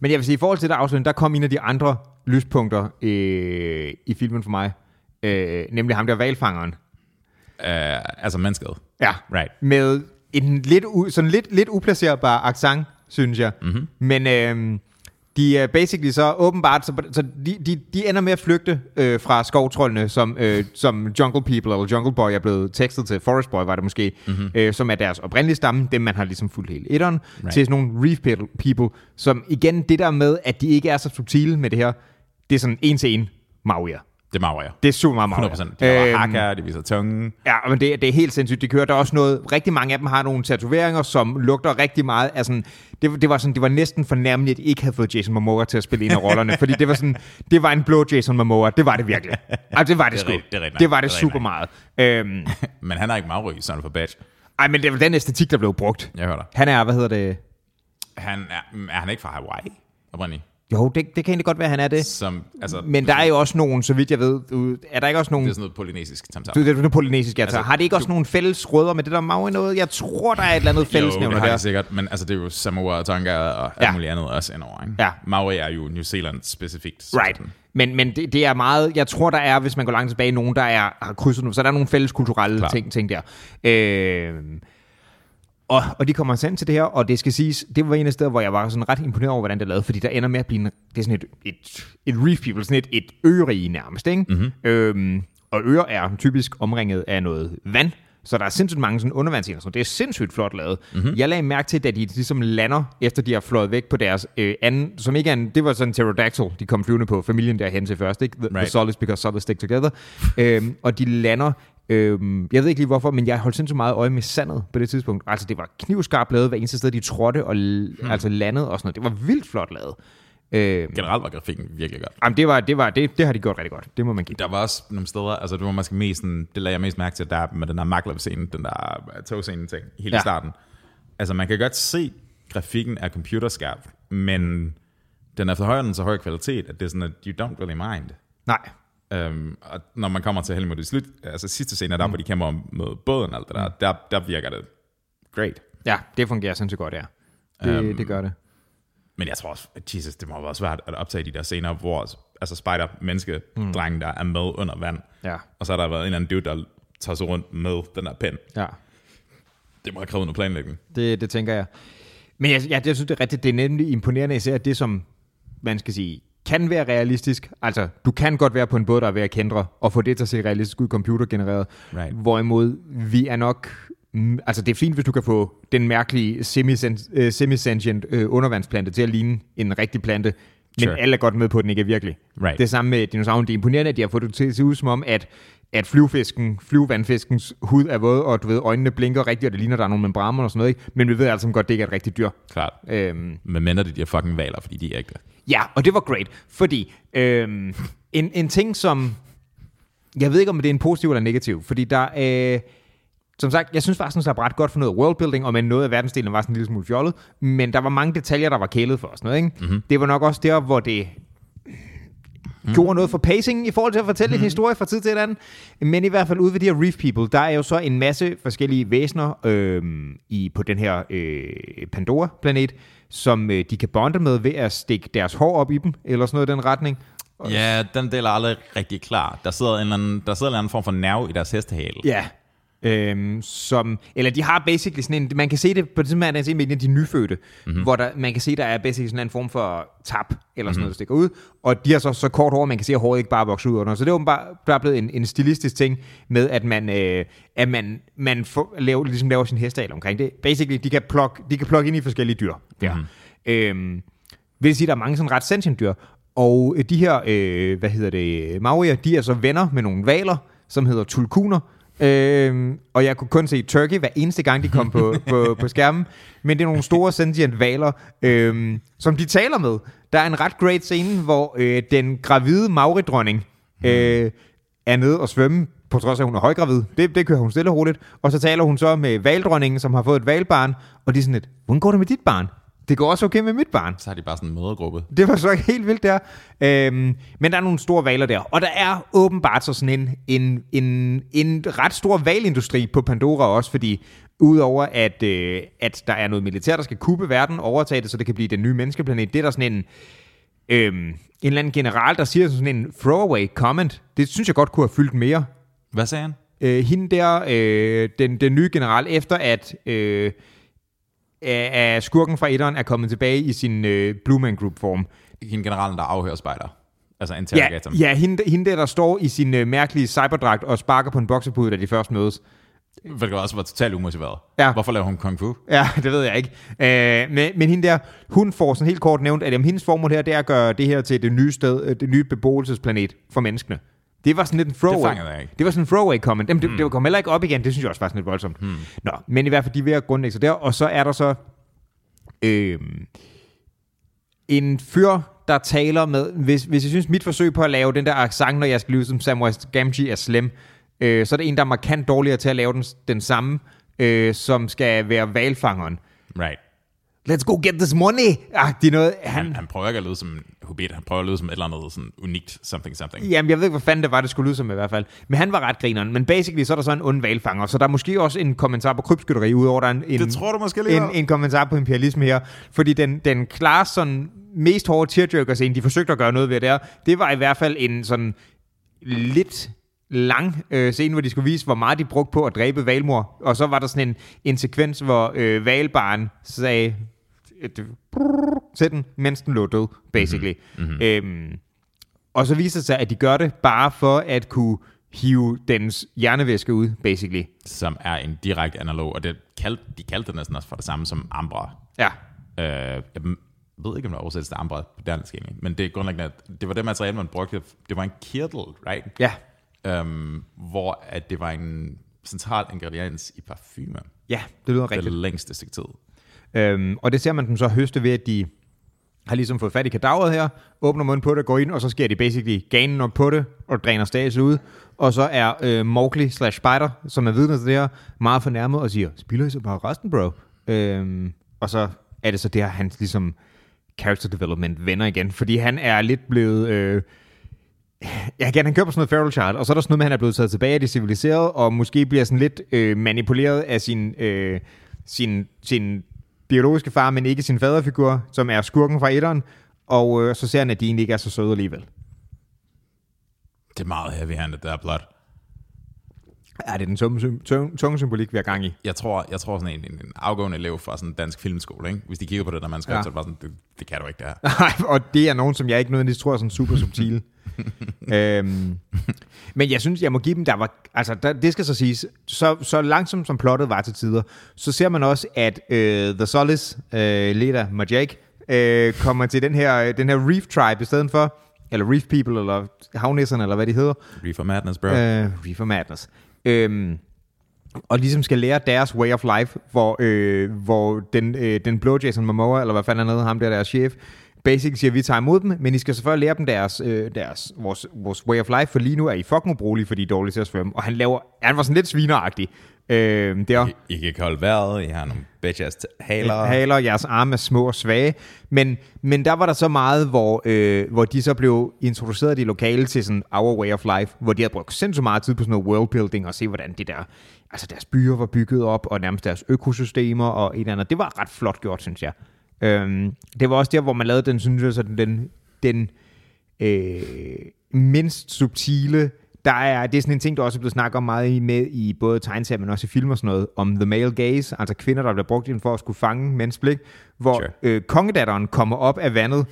Men jeg vil sige, i forhold til det afslutning, der kom en af de andre lyspunkter øh, i filmen for mig. Øh, nemlig ham der hvalfangeren. Uh, altså mennesket. Ja. Right. Med en lidt, u, sådan lidt, lidt uplacerbar accent, synes jeg. Mm-hmm. Men... Øh, De er basically så åbenbart, så, så de, de, de ender med at flygte øh, fra skovtrollene, som, øh, som Jungle People eller Jungle Boy er blevet tekstet til. Forest Boy var det måske, mm-hmm. øh, som er deres oprindelige stamme, dem man har ligesom fulgt hele etteren, right. til sådan nogle Reef People, som igen det der med, at de ikke er så subtile med det her, det er sådan en til en Maori'er. Det er Maori'er. Det er super meget Maori'er. hundrede procent. De har øhm, haka, de viser tungen. Ja, men det, det er helt sindssygt. De kører der også noget. Rigtig mange af dem har nogle tatoveringer, som lugter rigtig meget af sådan... Det, det var sådan, det var næsten fornærmeligt, at de ikke havde fået Jason Momoa til at spille en af rollerne, fordi det var sådan, det var en blå Jason Momoa. Det var det virkelig. Altså, det var det, det sgu. Rig, det, det var det, det super meget. Øhm, men han er ikke Maori, sådan for badge. Ej, men det var den æstetik, der blev brugt. Jeg hører dig. Han er, hvad hedder det? Han er, er han ikke fra Hawaii? Oprindeligt. Jo, det, det kan egentlig godt være, han er det. Som, altså, men der er jo også nogen, så vidt jeg ved... Er der ikke også nogen... Det er sådan noget polynesisk tamtam. Det er noget polynesisk, jeg tager. Altså, har det ikke du... også nogle fælles rødder med det der Maui noget? Jeg tror, der er et eller andet fællesnævner der. Jo, det har det sikkert, men altså, det er jo Samoa og Tonga og ja. alt muligt andet også indover. Ikke? Ja. Maui er jo New Zealand specifikt. Right. Men, men det, det er meget... Jeg tror, der er, hvis man går langt tilbage, nogen, der er, har krydset... Så der er nogle fælles kulturelle ting, ting der. Øh... Og, og de kommer sendt til det her, og det skal siges, det var en af steder, hvor jeg var sådan ret imponeret over, hvordan det lavede, fordi der ender med at blive en, det er sådan et, et, et reef people, sådan et, et ørige nærmest, ikke? Mm-hmm. Øhm, og øer er typisk omringet af noget vand, så der er sindssygt mange sådan undervandsscener, så det er sindssygt flot lavet. Mm-hmm. Jeg lagde mærke til, da de ligesom lander, efter de har fløjet væk på deres øh, anden, som ikke er en, det var sådan en pterodactyl, de kom flyvende på familien derhen til først, ikke? The, right. the solids because solids stick together. øhm, og de lander... Øhm, jeg ved ikke lige hvorfor, men jeg holdt sindssygt meget øje med sandet på det tidspunkt. Altså det var knivskarpt lavet hver eneste sted, de trådte og hmm. altså landede og sådan noget. Det var vildt flot lavet. Øhm, Generelt var grafikken virkelig godt. Jamen det, var, det, var, det, det har de gjort rigtig godt. Det må man give. Der var også nogle steder, altså det var måske mest, sådan, det lagde jeg mest mærke til, der med den der Maglev-scene, den der togscene ting, hele ja. starten. Altså man kan godt se, grafikken er computerskarp, men den er forhøjende så høj kvalitet, at det er sådan, at you don't really mind. Nej. Øhm, og når man kommer til hen mod det slut, altså sidste scene, der mm. hvor de kæmper med båden og alt det der, der, der virker det great. Ja, det fungerer sindssygt godt, ja. Det, øhm, det gør det. Men jeg tror også, Jesus, det må være svært at optage de der scener, hvor altså spider-menneske-drengen, mm. der er med under vand, ja. og så har der været en eller anden dude, der tager sig rundt med den der pen. Ja. Det må have krævet noget planlægning. Det, det tænker jeg. Men jeg, jeg, jeg synes, det er rigtigt, det er nemlig imponerende, især det, som man skal sige, kan være realistisk. Altså, du kan godt være på en båd, der er ved at kendre, og få det til at se realistisk ud, computergenereret. Right. Hvorimod, vi er nok... Altså, det er fint, hvis du kan få den mærkelige semi-sentient, semi-sentient øh, undervandsplante til at ligne en rigtig plante, sure. men alle er godt med på, at den ikke er virkelig. Right. Det samme med dinosaurerne. Det er imponerende, at de har fået det til at se ud som om, at, at flyvefisken, flyvevandfiskens hud er våd, og du ved, øjnene blinker rigtigt, og det ligner, der er nogle membraner og sådan noget, ikke? Men vi ved altså godt, det ikke er et rigtigt dyr. Klart. Øhm, men mener det, de er fucking valer, fordi de er ægte. Ja, og det var great, fordi øhm, en, en ting, som Jeg ved ikke, om det er en positiv eller en negativ, fordi der øh, som sagt, jeg synes faktisk, der er ret godt for noget worldbuilding, og men noget af verdensdelen var sådan en lille smule fjollet, men der var mange detaljer, der var kælet for os noget, ikke? Mm-hmm. Det var nok også der, hvor det mm-hmm. gjorde noget for pacingen i forhold til at fortælle mm-hmm. en historie fra tid til et andet, men i hvert fald ude ved de her reef people, der er jo så en masse forskellige væsener øh, i, på den her øh, Pandora-planet, som øh, de kan bonde med ved at stikke deres hår op i dem, eller sådan noget i den retning. Ja, den del er aldrig rigtig klar. Der sidder en eller anden, der sidder en eller anden form for nerve i deres hestehale. Ja. Øhm, som, eller de har basically sådan en, man kan se det på det tidspunkt, at det er de nyfødte, mm-hmm. hvor der, man kan se, der er basically sådan en form for tap, eller sådan mm-hmm. noget, der stikker ud, og de har så, så kort hår, man kan se, at håret ikke bare vokser ud under. Så det er åbenbart bare blevet en, en stilistisk ting med, at man, øh, at man, man får, laver, ligesom laver sin hestehale omkring det. Basically, de kan plukke, de kan plukke ind i forskellige dyr. Ja. Mm-hmm. Øhm, vil sige, der er mange sådan ret sentient dyr, og de her, øh, hvad hedder det, Maorier, de er så venner med nogle valer, som hedder tulkuner, øh, og jeg kunne kun se Turkey hver eneste gang, de kom på, på, på skærmen, men det er nogle store sentient valer, øh, som de taler med. Der er en ret great scene, hvor øh, den gravide Maori-dronning øh, er nede og svømme, på trods af, at hun er højgravid. Det, det kører hun stille og roligt, og så taler hun så med valdronningen, som har fået et valbarn, og de er sådan lidt, hvordan går det med dit barn? Det går også okay med mit barn. Så har de bare sådan en mødergruppe. Det var så ikke helt vildt der. Øhm, men der er nogle store valer der. Og der er åbenbart så sådan en, en, en, en ret stor valindustri på Pandora også, fordi udover at, øh, at der er noget militær, der skal kuppe verden, overtage det, så det kan blive den nye menneskeplanet, det er der sådan en, øh, en eller anden general, der siger sådan en throwaway comment. Det synes jeg godt kunne have fyldt mere. Hvad sagde han? Øh, hende der, øh, den, den nye general, efter at... Øh, at skurken fra etteren er kommet tilbage i sin øh, Blue Man Group-form. Hende generalen, der afhører spejder. Altså interrogator. Ja, ja, hende, hende der, der står i sin øh, mærkelige cyberdragt og sparker på en boksepude, da de først mødes. Hvilket også var totalt umotiveret. Ja. Hvorfor laver hun kung fu? Ja, det ved jeg ikke. Øh, men, men hende der, hun får sådan helt kort nævnt, at jamen, hendes formål her, det er at gøre det her til det nye sted, det nye beboelsesplanet for menneskene. Det var sådan lidt en throwaway. Det, det var sådan en throwaway comment. Jamen, det, mm. det kom heller ikke op igen. Det synes jeg også var sådan lidt voldsomt. Mm. Nå, men i hvert fald, de er ved at grundlægge sig der. Og så er der så øh, en fyr, der taler med... Hvis, hvis jeg synes, mit forsøg på at lave den der accent, når jeg skal lyde som Samuel Gamgee, er slem, øh, så er det en, der er markant dårligere til at lave den, den samme, øh, som skal være valfangeren. Right. Let's go get this money. Ah, det er noget, han... han... Han prøver ikke at lyde som Hobbit. Han prøver at lyde som et eller andet sådan unikt something something. Jamen, jeg ved ikke, hvad fanden det var, det skulle lyde som i hvert fald. Men han var ret grineren. Men basically, så er der så en ond valfanger. Så der er måske også en kommentar på krybskytteri, udover der en, en... Det tror du måske lige en, en, en kommentar på imperialisme her. Fordi den, den klare, sådan mest hårde tearjerker-scene, de forsøgte at gøre noget ved der, det var i hvert fald en sådan lidt... lang øh, scene, hvor de skulle vise, hvor meget de brugte på at dræbe valmor. Og så var der sådan en, en sekvens, hvor øh, valbaren sagde til den, mens den lå død, basically. Mm-hmm. Øhm, og så viste det sig, at de gør det bare for at kunne hive dens hjernevæske ud, basically. Som er en direkte analog, og det kaldte, de kaldte det næsten også for det samme som ambra. Ja. Øh, jeg ved ikke, om der oversættes til ambra på dansk, men det er grundlæggende, det var det materiale, man brugte. Det var en kirtel, right? Ja. Um, hvor at det var en central ingrediens i parfume. Ja, det lyder rigtigt. Det længste stykke tid. Um, og det ser man dem så høste ved, at de har ligesom fået fat i kadaveret her, åbner munden på det, går ind, og så sker de basically ganen op på det, og dræner stages ud. Og så er øh, Mowgli slash Spider, som er vidne til det her, meget fornærmet og siger, spiller I så bare resten, bro? Um, og så er det så der, hans ligesom character development vender igen, fordi han er lidt blevet... Øh, Ja, igen, han kører på sådan noget feral child, og så er der sådan noget med, han er blevet taget tilbage af det civiliserede, og måske bliver sådan lidt øh, manipuleret af sin, øh, sin, sin biologiske far, men ikke sin faderfigur, som er skurken fra etteren, og øh, så ser han, at de egentlig ikke er så søde alligevel. Det er meget heavy-handed, der er blot. Ja, det er den tunge, tunge symbolik, vi har gang i. Jeg tror, jeg tror sådan en, en afgående elev fra sådan en dansk filmskole, ikke? Hvis de kigger på det, der man skriver, ja. Så er det bare sådan, det, det kan du ikke, det her. Nej, og det er nogen, som jeg ikke nødvendigvis tror er sådan super subtile. øhm, men jeg synes, jeg må give dem, der var, altså der, det skal så siges, så, så langsomt som plottet var til tider, så ser man også, at øh, The Solace, øh, Leda Majek, øh, kommer til den her, den her Reef Tribe i stedet for, eller Reef People, eller havnæsserne, eller hvad de hedder. Reefer Madness, bro. Øh, Reefer Madness. Øhm, og ligesom skal lære deres way of life, hvor, øh, hvor den, øh, den blå Jason Momoa, eller hvad fanden han hedder, ham der, deres chef, basic siger, at vi tager imod dem, men I skal selvfølgelig lære dem deres, øh, deres, vores, vores way of life, for lige nu er I fucking ubrugelige, fordi I er dårlige til at svømme. Og han laver, han var sådan lidt svineragtig. Øh, der. I, I kan ikke holde vejret, I har nogle bitches haler. Haler, jeres arme er små og svage. Men, men der var der så meget, hvor, øh, hvor de så blev introduceret i lokale til sådan our way of life, hvor de havde brugt sindssygt meget tid på sådan noget worldbuilding og se, hvordan det der, altså deres byer var bygget op, og nærmest deres økosystemer og et eller andet. Det var ret flot gjort, synes jeg. Øhm, det var også der, hvor man lavede den, synes jeg, sådan den, den øh, mindst subtile. Der er, det er sådan en ting, der også er blevet snakket om meget med i både tegneserier, men også i film og sådan noget, om the male gaze, altså kvinder, der bliver brugt for at skulle fange mænds blik, hvor sure. øh, kongedatteren kommer op af vandet,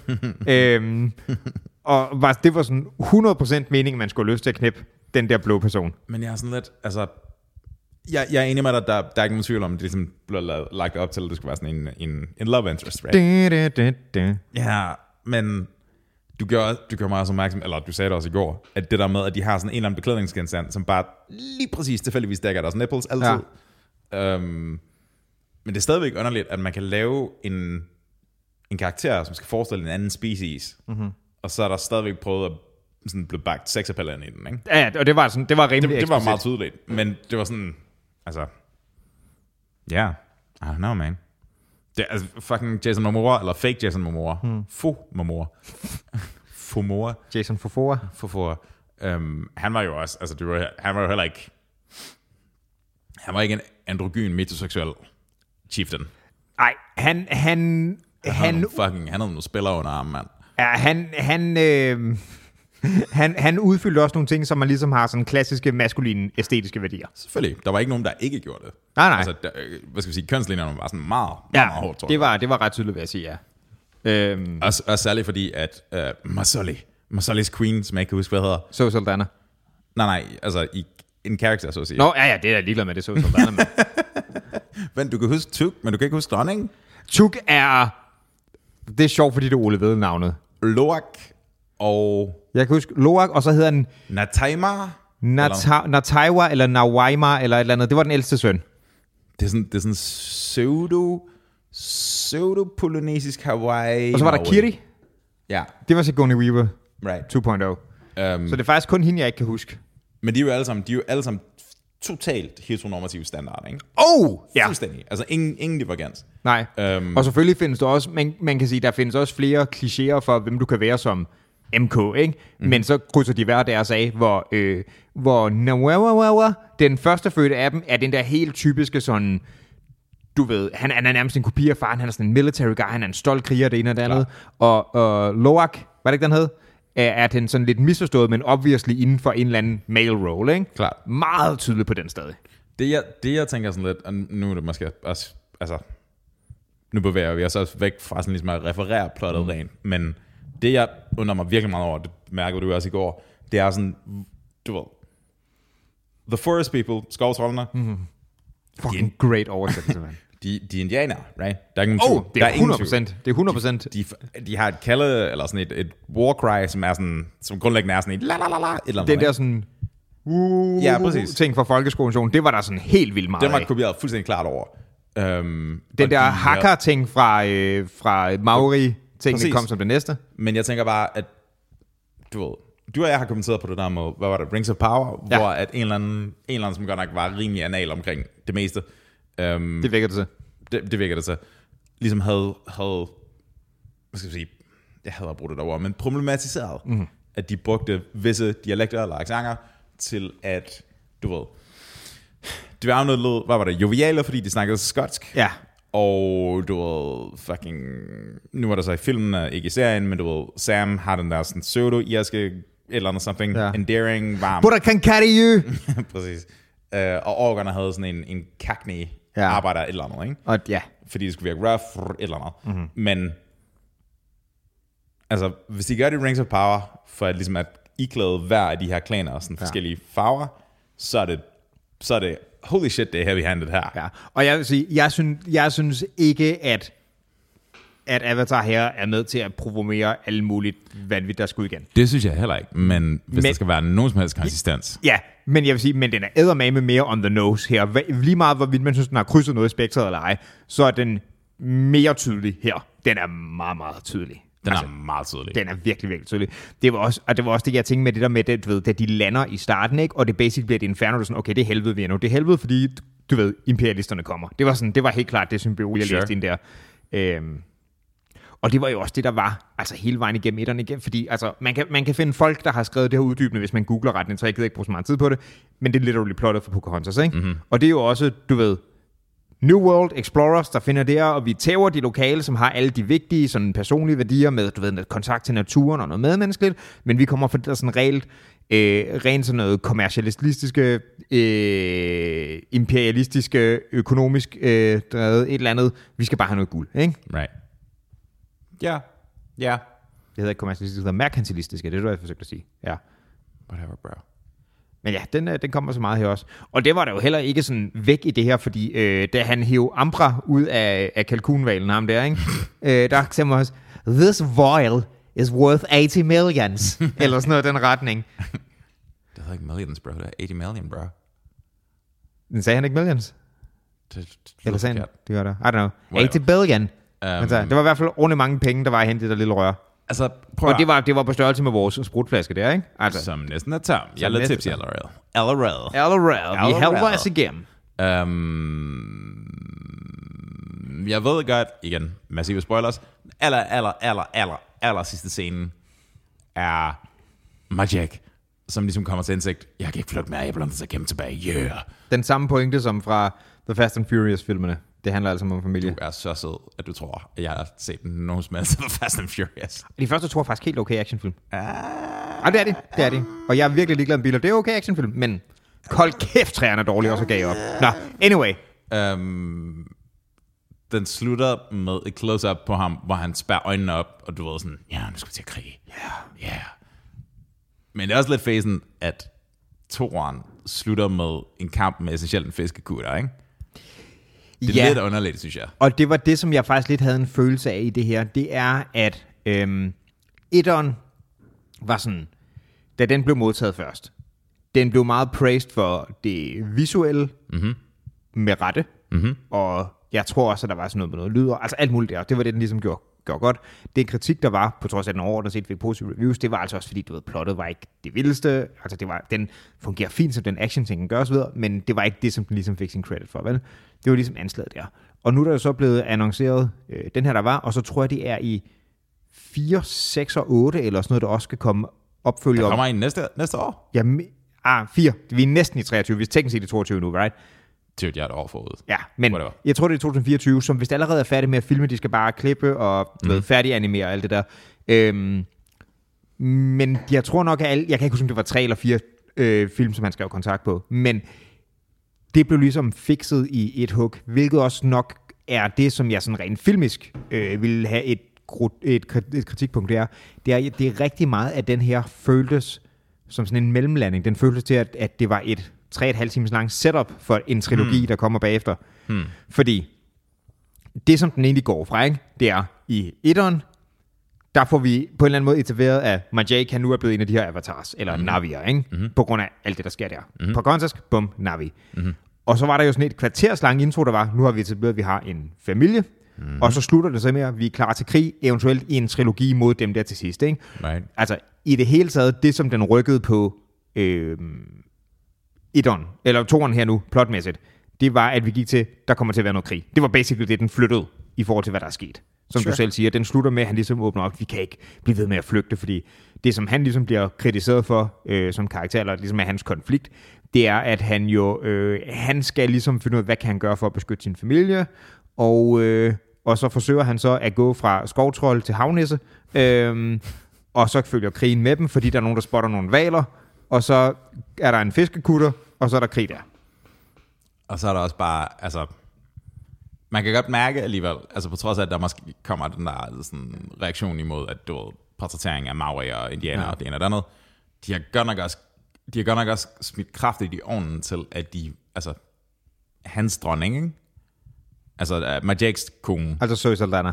øhm, og var, det var sådan hundrede procent meningen, man skulle have lyst til at knippe den der blå person. Men jeg har sådan lidt, altså, jeg, jeg er enig med dig, der, der er ikke nogen tvivl om, det ligesom blev lagt op til, at det skulle være sådan en, en, en love interest, right? Ja, men... Du gør, du gør mig også opmærksom, eller du sagde det også i går, at det der med, at de har sådan en eller anden beklædningsgenstand, som bare lige præcis tilfældigvis dækker deres nipples altid. Ja. Øhm, men det er stadigvæk underligt, at man kan lave en, en karakter, som skal forestille en anden species, mm-hmm. og så er der stadigvæk prøvet at sådan blive bagt sexappeller ind i den, ikke? Ja, og det var, sådan, det var rimelig det, det var meget tydeligt, men det var sådan, altså, ja, yeah, I don't know, man. Det er fucking Jason Momoa, eller fake Jason Momoa. Hmm. Fo Momoa. Fo Momoa. Jason Fofoa. Fofoa. Um, han var jo også, altså det var, han var jo heller ikke, han var ikke en androgyn, metroseksuel chieftain. Nej, han, han, han, han fucking, han havde nogle spillere under armen, mand. Ja, han, han, øh, han, han udfyldte også nogle ting, som man ligesom har sådan klassiske, maskuline, æstetiske værdier. Selvfølgelig. Der var ikke nogen, der ikke gjorde det. Nej, nej. Altså, der, hvad skal vi sige, kønslinjerne var sådan meget, meget, ja, meget hårdt, tror jeg. Det var, det var ret tydeligt, vil jeg sige, ja. Øhm. Og, og særligt fordi, at uh, Masoli, Masolis Queen, som jeg ikke kan huske, hvad hedder. Zoe Saldana. Nej, nej, altså i en karakter, så at sige. Nå, ja, ja, det er jeg ligeglad med, det Zoe Saldana, men. Men du kan huske Tuk, men du kan ikke huske dronningen. Tuk er, det er sjovt, fordi du Ole ved navnet. Loak og... Jeg kan huske Loak, og så hedder den... Nataima? Nata- Nataiwa, eller Nawaima, eller et eller andet. Det var den ældste søn. Det er sådan, det er sådan pseudo... Pseudo-polynesisk Hawaii... Og så var der Kiri. Ja. Det var Sigourney Weaver. Right. to punkt nul. Um, så det er faktisk kun hende, jeg ikke kan huske. Men de er jo alle sammen, de er jo alle sammen totalt heteronormative standarder, ikke? Oh! Ja. Fuldstændig. Altså ingen, ingen divergens. Nej. Um, og selvfølgelig findes der også... Man, man kan sige, der findes også flere klichéer for, hvem du kan være som... M K, ikke? Mm. Men så krydser de hver deres af, hvor, øh, hvor Nawawawa, den første fødte af dem, er den der helt typiske sådan, du ved, han, han er nærmest en kopi af faren, han er sådan en military guy, han er en stolt kriger, det ene og det andet. Og, og Loak, hvad det ikke den hed, er, er den sådan lidt misforstået, men obviously inden for en eller anden male role, ikke? Klart. Meget tydeligt på den stadig. Det jeg, det jeg tænker sådan lidt, og nu er det måske også, altså, nu bevæger vi os også væk fra sådan ligesom at referere plottet mm. rent, men det, jeg undrer mig virkelig meget over, det mærker du også i går, det er sådan, du ved, the forest people, skovtrollerne. Mm-hmm. Fucking de, great oversættelse, man. de, de indianere, right? Der er ingen oh, det er, der er hundrede procent. Det er hundrede procent. De, de, de har et kalde, eller sådan et, et war cry, som er sådan, som grundlæggende er sådan et la la la la, et eller andet. Den der sådan, uh, ja, præcis. Ting fra folkeskolen, det var der sådan helt vildt meget af. Den var kopieret fuldstændig klart over. Um, den der de, hacker-ting fra, øh, fra Maori. Tingene kom som det næste. Men jeg tænker bare, at du ved, du og jeg har kommenteret på det der med, hvad var det, Rings of Power, ja. Hvor at en eller anden, en eller anden, som godt nok var rimelig anal omkring det meste. Um, det vækker det til. Det, det vækker det til. Ligesom havde, havde, hvad skal jeg sige, jeg havde brugt det der ord, men problematiseret, mm-hmm. at de brugte visse dialekter eller aksanger til at, du ved, det var jo noget lød, hvad var det, jovialer, fordi de snakkede skotsk. Ja. Og du ved, fucking... Nu var der så i filmen, ikke i serien, men du ved, Sam har den der sådan pseudo-irske, et eller andet something, ja. Endearing, varm. But I can carry you! Præcis. Uh, og orkerne havde sådan en, en kakne ja. Arbejder, et eller andet, ikke? Og, ja. Fordi det skulle virke rough, et eller andet. Mm-hmm. Men, altså, hvis de gør det Rings of Power, for at ligesom at iklæde hver af de her klaner, sådan ja. Forskellige farver, så er det, så er det holy shit, det er heavy-handed her. Ja. Og jeg vil sige, jeg synes, jeg synes ikke, at, at Avatar her er med til at provokere alle muligt vanvittigt, der skal ud igen. Det synes jeg heller ikke, men hvis men, der skal være nogen som helst konsistens. Ja, men jeg vil sige, men den er eddermame mere on the nose her. Lige meget, hvorvidt man synes, den har krydset noget i spektret eller ej, så er den mere tydelig her. Den er meget, meget tydelig. Den altså, er meget tydelig. Den er virkelig, virkelig tydelig. Det var også, og det var også det, jeg tænkte med det der med, det, du ved, da de lander i starten, ikke? Og det basically bliver et inferno, du sådan, okay, det er helvede, vi er nu. Det er helvede, fordi, du ved, imperialisterne kommer. Det var sådan, det var helt klart det symbiol, jeg sure. læste ind der. Øhm, og det var jo også det, der var, altså hele vejen igennem etterne igen, fordi altså, man, kan, man kan finde folk, der har skrevet det her uddybende, hvis man googler retningen, så jeg gider ikke bruge så meget tid på det, men det er literally plottet for Pocahontas, ikke? Mm-hmm. Og det er jo også, du ved, New World Explorers, der finder der, og vi tæver de lokale, som har alle de vigtige sådan personlige værdier med, du ved, kontakt til naturen og noget medmenneskeligt, men vi kommer fra det der sådan reelt, øh, rent sådan noget kommercialistiske, øh, imperialistiske, økonomisk øh, drevet, et eller andet. Vi skal bare have noget guld, ikke? Right. Ja. Ja. Det hedder ikke kommercialistisk, det hedder merkantilistiske, det er det, jeg forsøgte at sige. Ja. Whatever, bro. Men ja, den, den kommer så meget her også. Og det var der jo heller ikke sådan væk i det her, fordi øh, da han hev Ambra ud af, af kalkunvalen, ham der, ikke? øh, der sagde man også, this voil is worth eighty millions. Eller sådan noget den retning. Det er ikke millions, bro. Det er eighty million, bro. Den sagde han ikke millions? Det, det Eller sagde han, det gør der. I don't know. Well, eighty billion. Um, sagde, det var i hvert fald ordentligt mange penge, der var hentet der lille rør. Altså, og det var, det var på størrelse med vores sprutflaske der, ikke? Altså, som næsten er tom. Jeg lavede tips i allerede. Allerede. Allerede. Vi helder os igennem. Um, jeg ved godt, igen, massive spoilers, aller, aller, aller, aller, aller sidste scenen er Majek, som ligesom kommer til indsigt. Jeg kan ikke flytte mere, jeg blander sig gennem tilbage. Yeah. Den samme pointe som fra The Fast and Furious-filmene. Det handler altså om familie. Du er så sød, at du tror, at jeg har set nogen som helst af Fast and Furious. De første tror faktisk helt okay actionfilm. Uh, ah, det er det. Det er det. Og jeg er virkelig ligeglad med biler. Det er okay actionfilm, men kold kæft, træerne er dårlige, og så gav jeg op. Nå, anyway. Um, den slutter med et close-up på ham, hvor han spærrer øjnene op, og du ved sådan, ja, nu skal vi til at krige. Ja, yeah. ja. Yeah. Men det er også lidt fæsen, at toeren slutter med en kamp med essentielt en fiskekutter, ikke? Det er ja. lidt underligt, synes jeg. Og det var det, som jeg faktisk lidt havde en følelse af i det her. Det er, at øhm, etteren var sådan, da den blev modtaget først, den blev meget praised for det visuelle, mm-hmm. med rette, mm-hmm. og jeg tror også, at der var sådan noget med noget lyd, og altså alt muligt der. Det var det, den ligesom gjorde, gjorde godt. Det kritik, der var, på trods af den overordnet set fik positive reviews, det var altså også, fordi du ved, plottet var ikke det vildeste, altså det var, den fungerer fint, som den action-ting kan gøre osv., men det var ikke det, som den ligesom fik sin credit for, vel? Det var ligesom anslaget der. Og nu er der jo så blevet annonceret, øh, den her der var, og så tror jeg, det er i fire, seks og otte, eller sådan noget, der også skal komme opfølge om. Der kommer ind næste, næste år? Ja, me- ah, fire. Vi er næsten i treogtyve, hvis teknisk set i toogtyve nu, right? Det er et år forud. Ja, men whatever. Jeg tror, det er to tusind fireogtyve, som hvis det allerede er færdig med at filme, de skal bare klippe og mm. færdiganimere og alt det der. Øhm, men jeg tror nok, at alle, jeg kan ikke huske, om det var tre eller fire øh, film, som han skrev kontrakt på, men det blev ligesom fikset i et hug, hvilket også nok er det, som jeg sådan rent filmisk øh, ville have et, et, et kritikpunkt der. Det er, det er rigtig meget, at den her føltes som sådan en mellemlanding. Den føltes til, at, at det var et tre og et halvt times lang setup for en trilogi, hmm. der kommer bagefter. Hmm. Fordi det, som den egentlig går fra, ikke? Det er i etteren, der får vi på en eller anden måde etableret, at Majek, han nu er blevet en af de her avatars, eller mm-hmm. Navi'er, ikke? Mm-hmm. På grund af alt det, der sker der. Mm-hmm. På kontask, bum, Navi. Mm-hmm. Og så var der jo sådan et kvarters lang intro, der var, nu har vi etableret, at vi har en familie, mm-hmm. og så slutter det så med, at vi er klar til krig, eventuelt i en trilogi mod dem der til sidst, ikke? Right. Altså, i det hele taget, det som den rykkede på øh, etteren, eller toeren her nu, plotmæssigt, det var, at vi gik til, der kommer til at være noget krig. Det var basically det, den flyttede, i forhold til, hvad der er sket. Som sure. du selv siger, den slutter med, at han ligesom åbner op, vi kan ikke blive ved med at flygte, fordi det, som han ligesom bliver kritiseret for øh, som karakter, eller ligesom er hans konflikt, det er, at han jo, øh, han skal ligesom finde ud af, hvad kan han gøre for at beskytte sin familie, og, øh, og så forsøger han så at gå fra skovtrold til havnisse, øh, og så følger krigen med dem, fordi der er nogen, der spotter nogle hvaler, og så er der en fiskekutter, og så er der krig der. Og så er der også bare, altså... Man kan godt mærke alligevel, altså på trods af, at der måske kommer den der sådan, reaktion imod, at det var portrættering af Maori og indianer, ja. Og det ene og det andet. De har godt nok også, de har godt nok også smidt kraftigt i ovnen til, at de, altså, hans dronning, ikke? Altså, uh, Majeks kone. Altså Zoe Saldana.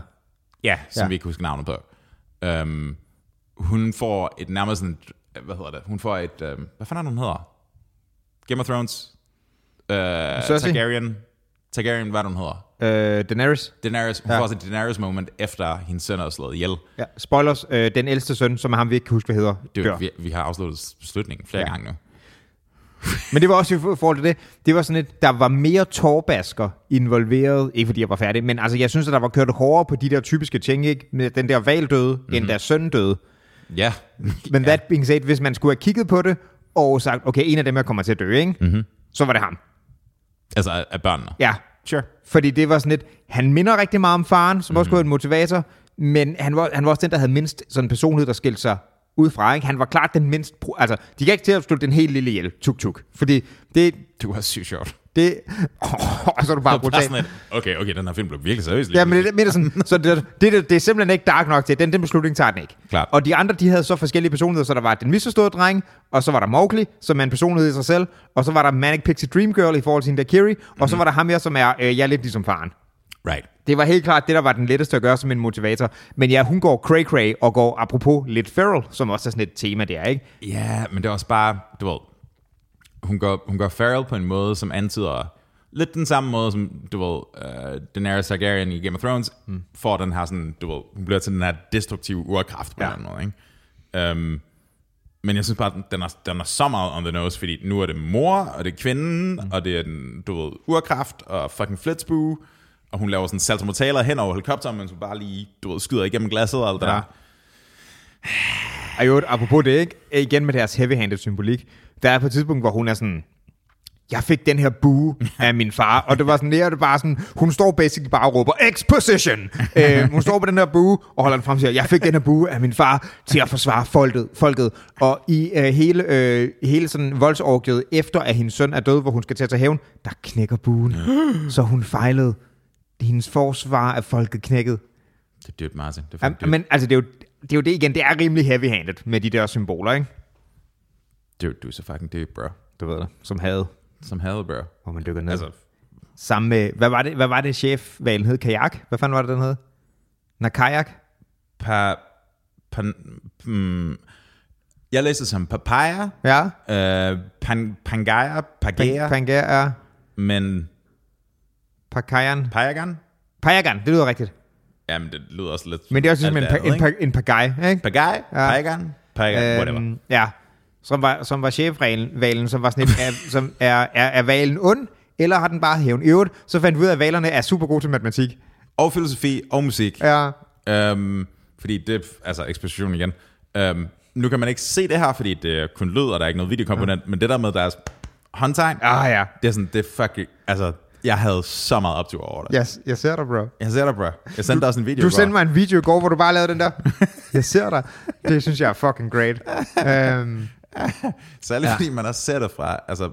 Ja, som ja. vi ikke husker navnet på. Um, hun får et nærmest sådan, hvad hedder det? Hun får et, um, hvad fanden er hun hedder? Game of Thrones? Uh, Targaryen. Targaryen, hvad hun hedder? Øh, Daenerys. Daenerys. Hun ja. får også et Daenerys-moment, efter hendes søn er slået ihjel. Ja, spoilers. Øh, den ældste søn, som ham vi ikke kan huske, hvad hedder, det var, vi, vi har afsluttet slutningen flere ja. gange nu. Men det var også i forhold til det. Det var sådan et, der var mere tårbasker involveret. Ikke fordi jeg var færdig, men altså, jeg synes, at der var kørt hårdere på de der typiske ting, ikke? Med den der valg døde, mm-hmm. end der søn døde. Ja. Men that being said, hvis man skulle have kigget på det, og sagt, okay, en af dem her kommer til at dø, ikke? Mm-hmm. Så var det ham. Altså af børnene? Ja. Sure. Fordi det var sådan et, han minder rigtig meget om faren, som mm-hmm. også kunne være en motivator, men han var, han var også den, der havde mindst sådan en personlighed, der skilte sig ud fra, ikke? Han var klart den mindst... Altså, de kan ikke til at slutte den helt lille ihjel. Tuk, tuk. Fordi det... Du har sygt sjovt. Det... Åh, oh, så er du bare brutalt. Okay, okay, den her film blev virkelig seriøs. Ja, men det, det er sådan... så det, det, det er simpelthen ikke dark nok til. Den, den beslutning tager den ikke. Klart. Og de andre, de havde så forskellige personligheder, så der var den misforståede dreng, og så var der Mowgli, som er en personlighed i sig selv, og så var der Manic Pixie Dream Girl i forhold til hende der Kiri, og mm-hmm. så var der ham her, som er... Øh, jeg er lidt ligesom faren. Right. Det var helt klart det, der var den letteste at gøre som en motivator. Men ja, hun går cray-cray og går apropos lidt feral, som også er sådan et tema der, ikke? Ja, yeah, men det er også bare, du ved, hun går, hun går feral på en måde, som antyder lidt den samme måde, som, du ved, uh, Daenerys Targaryen i Game of Thrones mm. får den her sådan, du ved, hun bliver til den her destruktive urkraft på ja. den måde, ikke? Um, men jeg synes bare, den er, den er så meget on the nose, fordi nu er det mor, og det er kvinden, mm. og det er den, du ved, urkraft, og fucking flitsbue. Og hun laver sådan saltomortaler hen over helikopteren, men så bare lige, du ved, skyder igennem glasset og alt ja. det der. Og jo, apropos det, ikke? Igen med deres heavy-handed symbolik. Der er på et tidspunkt, hvor hun er sådan, jeg fik den her bue af min far. Og det var sådan, det bare sådan, hun står basically bare og råber, exposition! øh, hun står på den her bue, og holder den frem og siger, jeg fik den her bue af min far til at forsvare folket. folket. Og i øh, hele, øh, hele sådan voldsorgiet, efter at hendes søn er død, hvor hun skal til at tage hævn, der knækker buen. Så hun fejlede. Hendes forsvar af folket knækket. Det er dybt, Martin. Det er Am, dybt. Men altså, det er, jo, det er jo det igen. Det er rimelig heavy-handed med de der symboler, ikke? Dude, du er så fucking dybt, bro. Du ved det. Som havde. Som havde, bro. Hvor man dykker ned. Altså. Sammen med, hvad var det, hvad var det chefvalen hed? Kajak? Hvad fanden var det, den hed? Nakajak? Pa... pa mm, jeg læste som papaya. Ja. Øh, pan, pangaya. Pangaya. Pangaya, ja. Men... Pagayan. Pagayan? Pagayan, det lyder rigtigt. Ja, men det lyder også lidt... Men det er også som en, pa- en, pa- en pagay, ikke? Pagay? Ja. Pagayan? Pagayan, øhm, whatever. Ja, som var, som var chefvalen, som var sådan et... er, som er, er, er valen ond, eller har den bare hævn? I øvrigt, så fandt vi ud af, at valerne er super gode til matematik. Og filosofi, og musik. Ja. Øhm, fordi det... Altså, ekspositionen igen. Øhm, nu kan man ikke se det her, fordi det er kun lyd, og der er ikke noget videokomponent, ja. Men det der med deres håndtegn... Ah, ja. Det er sådan, det er fucking... Altså... Jeg havde så meget optur over det. Jeg, jeg ser dig, bro. Jeg ser dig, bro. Jeg sendte dig også en video. Du sendte mig en video i går, hvor du bare lavede den der. Jeg ser dig. Det synes jeg er fucking great. Um, Særligt ja. fordi man har set det fra, altså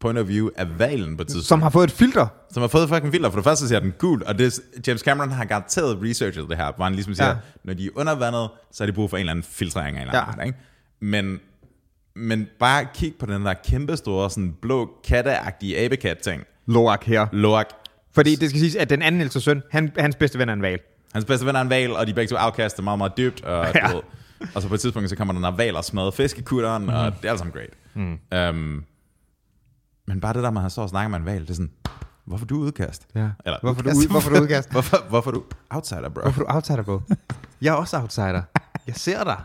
point of view af valen på tidspunkt. Som har fået et filter. Som har fået fucking filter. For det første ser den gul, og det, James Cameron har garanteret researchet det her, hvor han ligesom siger, ja. når de er undervandet, så er de brug for en eller anden filtrering af en eller anden. Ja. Ikke? Men... Men bare kig på den der kæmpe store sådan blå katteagtige abekat-ting. Loak her. Loak. Fordi det skal siges, at den anden ældste søn, han, hans bedste ven er en val. Hans bedste ven er en val, og de begge to afkaster meget, meget dybt. Og, ja. ved, og så på et tidspunkt, så kommer den der val og smadrer fiskekutteren, mm-hmm. og det er altså great. Mm. Um, men bare det der, man står og snakker med en val, det er sådan, hvorfor du udkast? Ja. Eller, hvorfor, udkast? Du, hvorfor du udkast? hvorfor, hvorfor du outsider, bro? Hvorfor du outsider, bro? Jeg er også outsider. Jeg ser dig.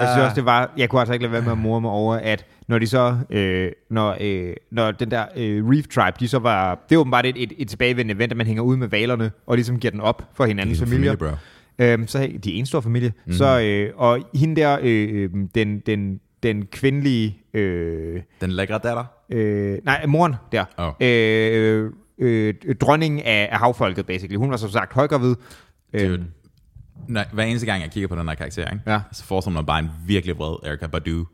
Jeg synes også, det var, jeg kunne altså ikke lade være med at more mig over, at når de så, øh, når, øh, når den der øh, Reef Tribe, de så var, det er åbenbart et, et, et tilbagevendende event, at man hænger ud med valerne, og ligesom giver den op for hinandens familier. Familie, øhm, så de er en stor familie. Mm-hmm. Så, øh, og hende der, øh, den, den, den kvindelige... Øh, den lækre datter? Øh, nej, moren der. Oh. Øh, øh, dronningen af, af havfolket, basically. Hun var som sagt højgravid. Øh, Når, hver eneste gang, jeg kigger på den her karakter, ikke? Ja. så forestiller man bare en virkelig vred Erykah Badu.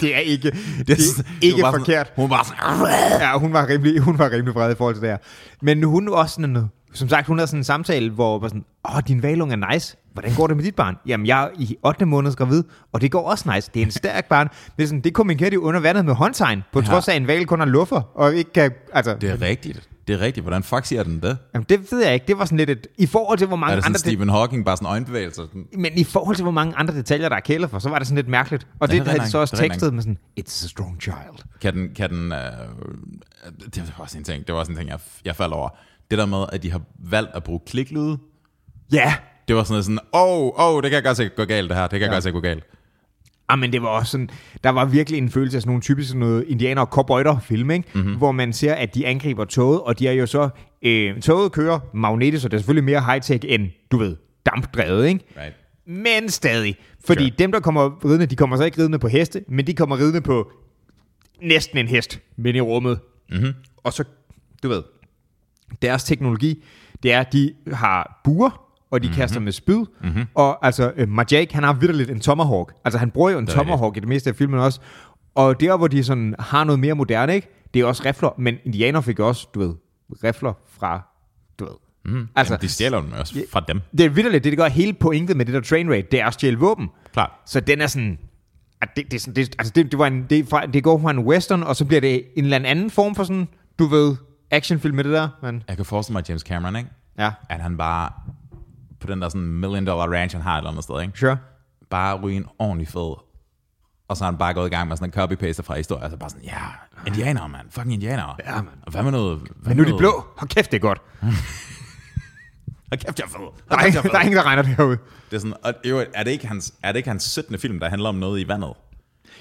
det er ikke, det er det, ikke hun forkert. Sådan, hun var sådan... Ja, hun var rimelig, hun var rimelig vred i forhold til det her. Men hun også sådan... Som sagt, hun havde sådan en samtale, hvor var sådan... Åh, oh, din valung er nice. Hvordan går det med dit barn? Jamen, jeg er i ottende måneds gravid, og det går også nice. Det er en stærk barn. Det er sådan, det kommunikerer de under vandet med håndtegn, på ja. trods af en valg kun har luffer, og ikke kan... Altså, det er rigtigt. Det er rigtigt. Hvordan fuck siger den det? Jamen det ved jeg ikke. Det var sådan lidt et, i forhold til hvor mange andre... Er det sådan andre Stephen Hawking, bare sådan øjenbevægelser? Men i forhold til hvor mange andre detaljer, der er kælet for, så var det sådan lidt mærkeligt. Og det, det, det havde de så også tekstet med sådan, it's a strong child. Kan den... Kan den øh, det var sådan en ting, det var sådan en ting jeg, jeg faldt over. Det der med, at de har valgt at bruge kliklyde. Ja! Yeah. Det var sådan sådan, åh, oh, åh, oh, det kan jeg godt sikkert gå galt det her. Det kan ja. jeg godt sikkert gå galt. Ah, men det var også sådan, der var virkelig en følelse af sådan nogle typiske noget indianer og cowboyter-film, ikke? Mm-hmm. Hvor man ser, at de angriber toget, og de er jo så, øh, toget kører magnetisk, og det er selvfølgelig mere high-tech end, du ved, dampdrevet, ikke? Right. Men stadig, fordi sure. dem, der kommer ridende, de kommer så ikke ridende på heste, men de kommer ridende på næsten en hest midt i rummet. Mm-hmm. Og så, du ved, deres teknologi, det er, at de har buer, og de mm-hmm. kaster med spyd, mm-hmm. og altså øh, Majak, han har vitterligt en tomahawk. Altså han bruger jo en tomahawk i det meste af filmen også, og der hvor de sådan har noget mere moderne, ikke? Det er også rifler, men indianer fik også, du ved, rifler fra, du ved. Mm. Altså jamen, de stjæler dem også fra dem. Det er vitterligt, det, det gør hele pointet med det der train raid, det er at stjæle våben. Klar. Så den er sådan, at det, det, det, altså det, det var en, det, fra, det går fra en western, og så bliver det en eller anden form for sådan, du ved, actionfilm med det der. Men jeg kan forestille mig James Cameron, ikke? Ja. At han bare på den der sådan million dollar ranch, han har et eller andet sted, ikke? Sure. Bare ryge en ordentlig fed. Og så har han bare gået i gang med sådan en copy-paste fra historien. Altså bare sådan, ja, yeah, indianere, mand. Fucking indianere. Ja, mand. Og hvad med noget... Hvad men nu er de blå. Hold kæft, det er godt. Hold kæft, jeg er fed. Der er, der er ingen, der regner det herude. Det er sådan, og er det ikke hans, er det ikke hans syttende film, der handler om noget i vandet?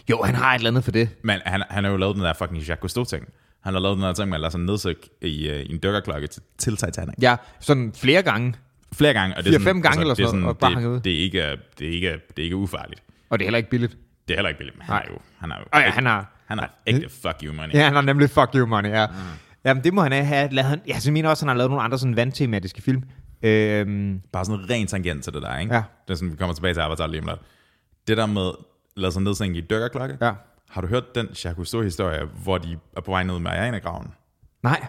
Jo, han har et eller andet for det. Men han, han har jo lavet den der fucking Jacques Cousteau-ting. Han har lavet den der ting med at lade sig nedsøg i, i en dykkerklokke til, til Titanic. Ja, sådan flere gange. Flere gange, og det er sådan, gange altså, eller sådan, det er sådan, og bare det, det er ikke det er ikke det er ikke ufarligt. Og det er heller ikke billigt. Det er heller ikke billigt. Men han er jo han er jo oh, ja, han har han har ægte fuck you money. Ja, han har nemlig fuck you money. Ja. Mm. Jamen det må han have. Lad han. Ja, så mener også han har lavet nogle andre sådan vandtematiske film. Øhm. Bare sådan en ren tangent til det der, ikke? Ja. Det er sådan vi kommer tilbage til Avatar lige om lidt. Det der med lad sig nedsænke i dykkerklokke. Ja. Har du hørt den Jacques Cousteau-historie, hvor de er på vej ned med Ariana-graven? Nej.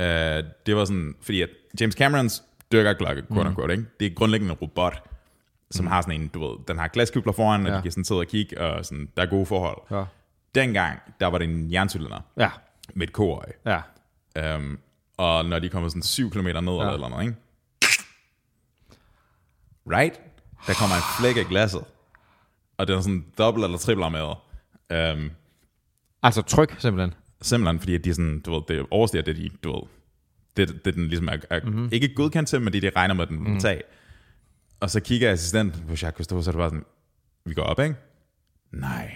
Øh, det var sådan fordi at James Camerons dykkerklokke, quote unquote, ikke? Det er grundlæggende en robot, som mm. har sådan en, du ved, den har glaskubler foran, og ja. de kan sådan sidde og kigge, og sådan, der er gode forhold. Ja. Dengang, der var det en jerncylinder ja. med et koøje. Ja. Øhm, og når de kommer sådan syv kilometer ned, ja. eller eller andet, ikke? Right? Der kommer en flæk af glasset, og den er sådan dobbelt eller tripler med. Øhm, altså tryk, simpelthen? Simpelthen, fordi de sådan, du ved, det overstiger det, de, du ved, Det, det den ligesom er, er mm-hmm. ikke godkendt til, men det, de regner med, den mm-hmm. tag. Og så kigger assistenten på Jacques Cousteau, så er det bare sådan, vi går op, ikke? Nej.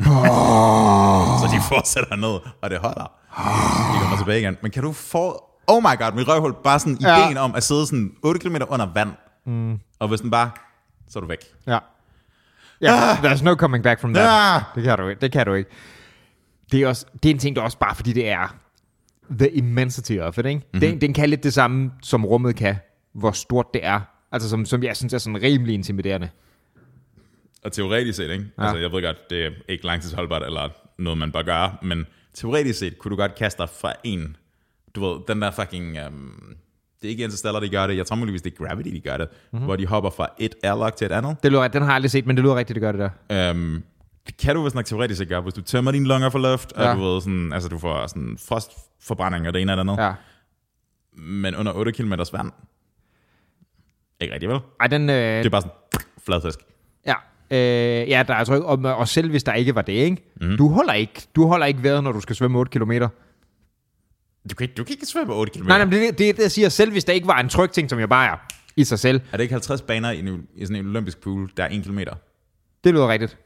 Oh. Så de fortsætter ned, og det holder. Oh. De kommer tilbage igen. Men kan du få... Oh my god, mit røvhul, bare sådan ja. ideen om at sidde sådan otte kilometer under vand. Mm. Og hvis den bare... Så er du væk. Ja. Yeah, ah. There's no coming back from that. Ah. Det kan du ikke. Det kan du ikke. Det er, også, det er en ting, der også bare fordi det er... The immensity of it, ikke? Mm-hmm. Den, den kan lidt det samme, som rummet kan. Hvor stort det er. Altså som, som jeg synes er sådan rimelig intimiderende. Og teoretisk set, ikke? Ja. Altså jeg ved godt, det er ikke langtidsholdbart eller noget, man bare gør. Men teoretisk set kunne du godt kaste dig fra en... Du ved, den der fucking... Um, det er ikke Interstellar, de gør det. Jeg tror muligvis, det er Gravity, de gør det. Mm-hmm. Hvor de hopper fra et airlock til et andet. Det lyder, den har jeg aldrig set, men det lyder rigtigt, det gør det der. Um, Det kan du vist nok teoretisk ikke gøre, hvis du tømmer dine lunger for luft, ja. og du ved sådan, altså du får sådan frostforbrænding og det ene eller andet. Ja. Men under otte kilometer vand. Ikke rigtig, vel? Ej, den... Øh... Det er bare sådan fladfisk. Ja, øh, ja der er tryk, og, og selv hvis der ikke var det, ikke? Mm. Du holder ikke, du holder ikke vejret, når du skal svømme otte kilometer. Du kan ikke, du kan ikke svømme otte kilometer. Nej, nej, men det er det, jeg siger, selv hvis der ikke var en trykting, som jeg bare er i sig selv. Er det ikke halvtreds baner i, en, i sådan en olympisk pool, der er en kilometer? Det lyder rigtigt.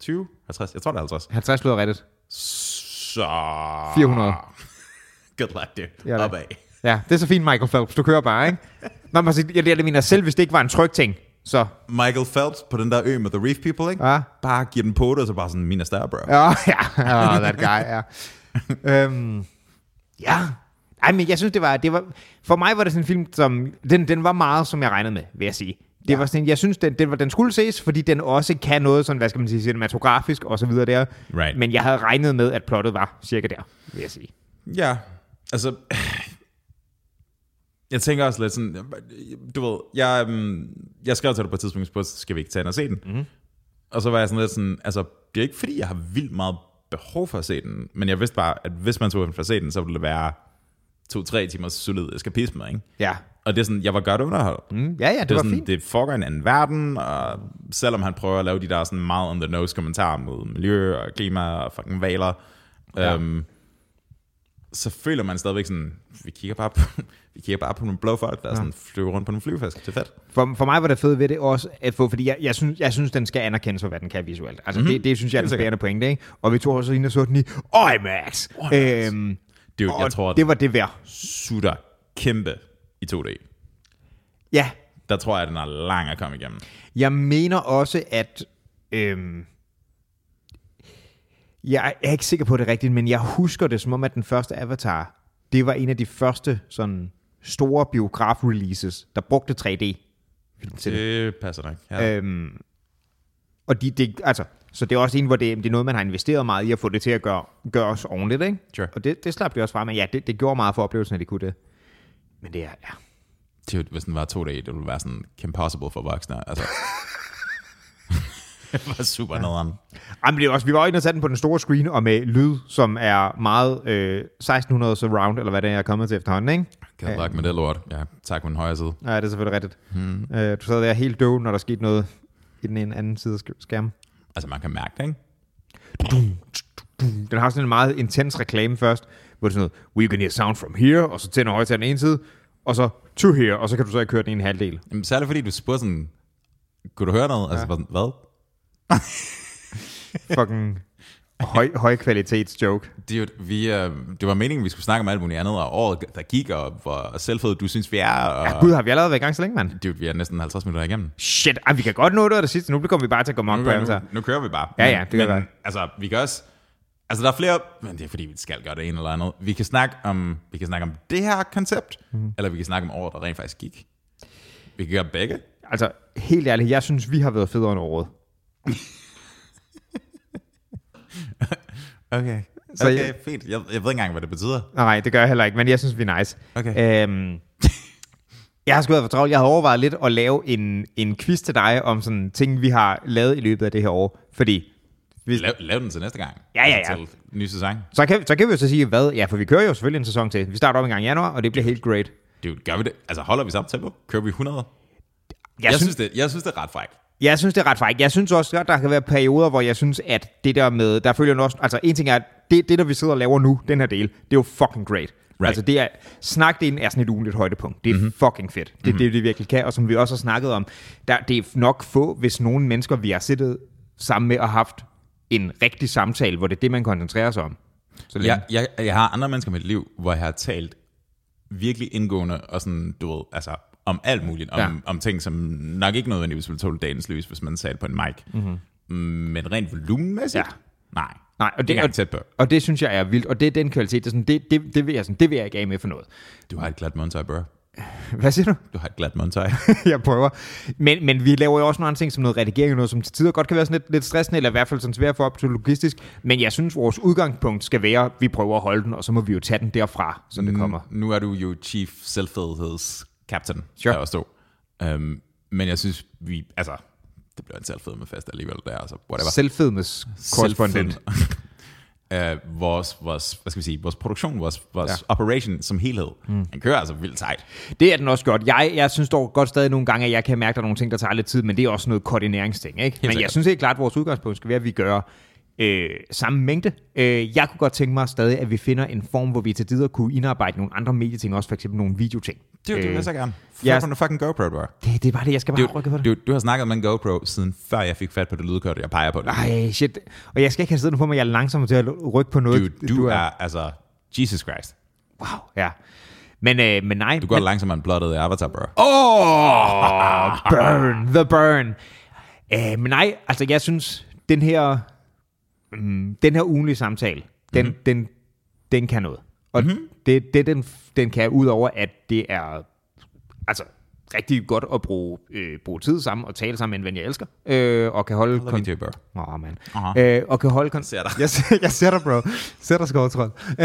tyve, halvtreds, jeg tror det er halvtreds. halvtreds lyder rigtigt. Så... fire hundrede. Good luck, dude. Ja, opad. Ja, det er så fint, Michael Phelps. Du kører bare, ikke? Nå, men jeg, jeg mener, selv hvis det ikke var en trykting, så... Michael Phelps på den der ø med The Reef People, ikke? Ja. Bare giver den på det, og så bare sådan, min er større, bro. Ja, ja. Oh, that guy, ja. øhm, ja. Ej, men jeg synes, det var, det var... For mig var det sådan en film, som... Den, den var meget, som jeg regnede med, vil jeg sige. Det ja. var sådan, jeg synes, den, den, den skulle ses, fordi den også kan noget sådan, hvad skal man sige, cinematografisk og så videre der. Right. Men jeg havde regnet med, at plottet var cirka der, vil jeg sige. Ja, altså, jeg tænker også lidt sådan, du ved, jeg, jeg skrev til dig på et tidspunkt, på, skal vi ikke tage den og se den? Mm-hmm. Og så var jeg sådan lidt sådan, altså, det er ikke fordi, jeg har vildt meget behov for at se den, men jeg vidste bare, at hvis man tog den for at se den, så ville det være to-tre timer solid eskapisme, ikke? Ja. Og det er sådan, jeg var godt underholdt. Mm, ja, ja, det, det var sådan, fint. Det foregår en anden verden, og selvom han prøver at lave de der sådan meget on-the-nose kommentarer mod miljø og klima og fucking valer, ja. øhm, så føler man stadigvæk sådan, vi kigger bare på, vi kigger bare på nogle blå folk, der ja. sådan flyver rundt på nogle flyvefisk. Det er fedt. For, for mig var det fedt ved det også, at få, fordi jeg, jeg, synes, jeg synes, den skal anerkendes for, hvad den kan visuelt. Altså, mm-hmm. det, det synes jeg er den spærende pointe, ikke? Og vi tog også ind og så den i IMAX. Øhm, det, jeg tror, det var det værd. Sutter kæmpe i to D. Ja. Der tror jeg, den er lang at komme igennem. Jeg mener også, at... Øhm, jeg er ikke sikker på det rigtigt, men jeg husker det som om, at den første Avatar, det var en af de første sådan store biograf-releases, der brugte tre D. Til det, det passer nok, ja. Øhm, og de, de, altså, så det er også en, hvor det, det er noget, man har investeret meget i at få det til at gøre, gøre os ordentligt, ikke? Sure. Og det, det slap det også fra, men ja, det, det gjorde meget for oplevelsen, at de kunne det. Men det er, ja. Det er, hvis den var to D, det ville være sådan impossible for voksne, altså... Det var super ja. nederen. Jamen, det er også, vi var jo inde og satte den på den store screen, og med lyd, som er meget øh, seksten hundrede surround, eller hvad det er, jeg er kommet til efterhånden, ikke? Kan jeg lagt med det lort. Ja, tak på den højre side. Nej, ja, det er selvfølgelig rigtigt. Hmm. Øh, du sad der helt døv, når der skete noget i den ene anden side af skærmen. Altså, man kan mærke det, ikke? Den har sådan en meget intens reklame først, hvor det er sådan noget, we can hear sound from here, og så tænder højt til den ene side, og så to here, og så kan du så ikke køre den ene halvdel. Jamen, særligt fordi du spurgte sådan, kunne du høre noget? Ja. Altså, hvad? Fucking høj, høj kvalitets joke. Det, vi, øh, det var meningen, vi skulle snakke om alt muligt andet, og året der gik, og hvor selvfød du synes vi er, og ja, gud, har vi allerede været i gang så længe, mand. Det, vi er næsten halvtreds minutter igennem. Shit, ah, vi kan godt nå det, og det sidste. Nu kommer vi bare til at gå mange på Avatar. Nu, nu kører vi bare. Ja, ja, det men, gør men, altså, vi kan også. Altså, der er flere. Men det er fordi, vi skal gøre det en eller andet. Vi kan snakke om, vi kan snakke om det her koncept, mm. eller vi kan snakke om året, der rent faktisk gik. Vi kan gøre begge. Altså, helt ærligt, jeg synes, vi har været federe end året. Okay, så okay, jeg, fint. Jeg, jeg ved ikke engang, hvad det betyder. Nej, det gør jeg heller ikke, men jeg synes, vi er nice. Okay. Øhm, jeg har sgu været for travlt. Jeg havde overvejet lidt at lave en, en quiz til dig om sådan ting, vi har lavet i løbet af det her år. Fordi... Vi... Lav, lav den til næste gang. Ja, ja, ja. Til ny sæson. Så kan, så kan vi jo så sige, hvad? Ja, for vi kører jo selvfølgelig en sæson til. Vi starter op en gang i januar, og det bliver helt great. Dude, gør vi det? Altså, holder vi samme tempo? Kører vi hundrede? Jeg, jeg, synes, synes, det, jeg synes, det er ret frækt. Jeg synes, det er ret fejl. Jeg synes også, at der kan være perioder, hvor jeg synes, at det der med... Der følger også... Altså, en ting er, at det, det, der vi sidder og laver nu, den her del, det er jo fucking great. Right. Altså, det er... Snakdelen er sådan et ugenligt højdepunkt. Det er mm-hmm. fucking fedt. Det er mm-hmm. det, vi virkelig kan. Og som vi også har snakket om, der, det er nok få, hvis nogle mennesker, vi har siddet sammen med og haft en rigtig samtale, hvor det er det, man koncentrerer sig om. Så jeg, jeg, jeg har andre mennesker i mit liv, hvor jeg har talt virkelig indgående og sådan, du ved, altså... om alt muligt, om, ja. om ting, som nok ikke nødvendigvis ville tåle dagens lys, hvis man sagde det på en mic. Mm-hmm. Men rent volumenmæssigt? Ja. Nej. Nej, og det, det er og, og det synes jeg er vildt, og det er den kvalitet, det, er sådan, det, det, det, vil, jeg sådan, det vil jeg ikke af med for noget. Du har et glat montage, bro. Hvad siger du? Du har et glat montage. Jeg prøver. Men, men vi laver jo også nogle andre ting, som noget redigering, noget som til tider godt kan være sådan lidt, lidt stressende, eller i hvert fald sådan svært for op til logistisk, men jeg synes, vores udgangspunkt skal være, at vi prøver at holde den, og så må vi jo tage den derfra, så det kommer. Nu er du jo chief selvfedheds Captain, sure. der også stod. Um, men jeg synes, vi... Altså, det blev en selvfedmefest alligevel der, altså whatever. Selvfedmes korrespondent. uh, vores, vores, hvad skal vi sige, vores produktion, vores, vores ja. operation som helhed, mm. den kører altså vildt sejt. Det er den også godt. Jeg, jeg synes dog godt stadig nogle gange, at jeg kan mærke, at der er nogle ting, der tager lidt tid, men det er også noget koordineringsting, ikke? Helt men sikkert. Jeg synes helt klart, at vores udgangspunkt skal være, at vi gør øh, samme mængde. Øh, jeg kunne godt tænke mig stadig, at vi finder en form, hvor vi til tider kunne indarbejde nogle andre medieting, også for eksempel nogle videoting. Det er jo det, jeg så gerne. Før på den fucking GoPro, bro. Det, det er bare det, jeg skal bare rykke på det. Du, du har snakket om en GoPro, siden før jeg fik fat på det lydkort, jeg peger på det. Nej, shit. Og jeg skal ikke have siddende på mig, jeg er langsomt til at rykke på noget. Du, du, du er, er, altså, Jesus Christ. Wow, ja. Men, øh, men nej. Du går men... langsomt en blottet Avatar, bro. Åh, oh, burn, the burn. Øh, men nej, altså jeg synes, den her, mm, den her ugenlige samtale, den, mm-hmm. den, den kan noget. Og mm-hmm. det, det den, den kan, udover at det er altså rigtig godt at bruge, øh, bruge tid sammen og tale sammen med en ven, jeg elsker, øh, og kan holde... Kon- Åh, oh, man. Uh-huh. Øh, og kan holde... Kon- ser jeg, ser, jeg ser dig, bro. Ser dig, skovtrød. Øh,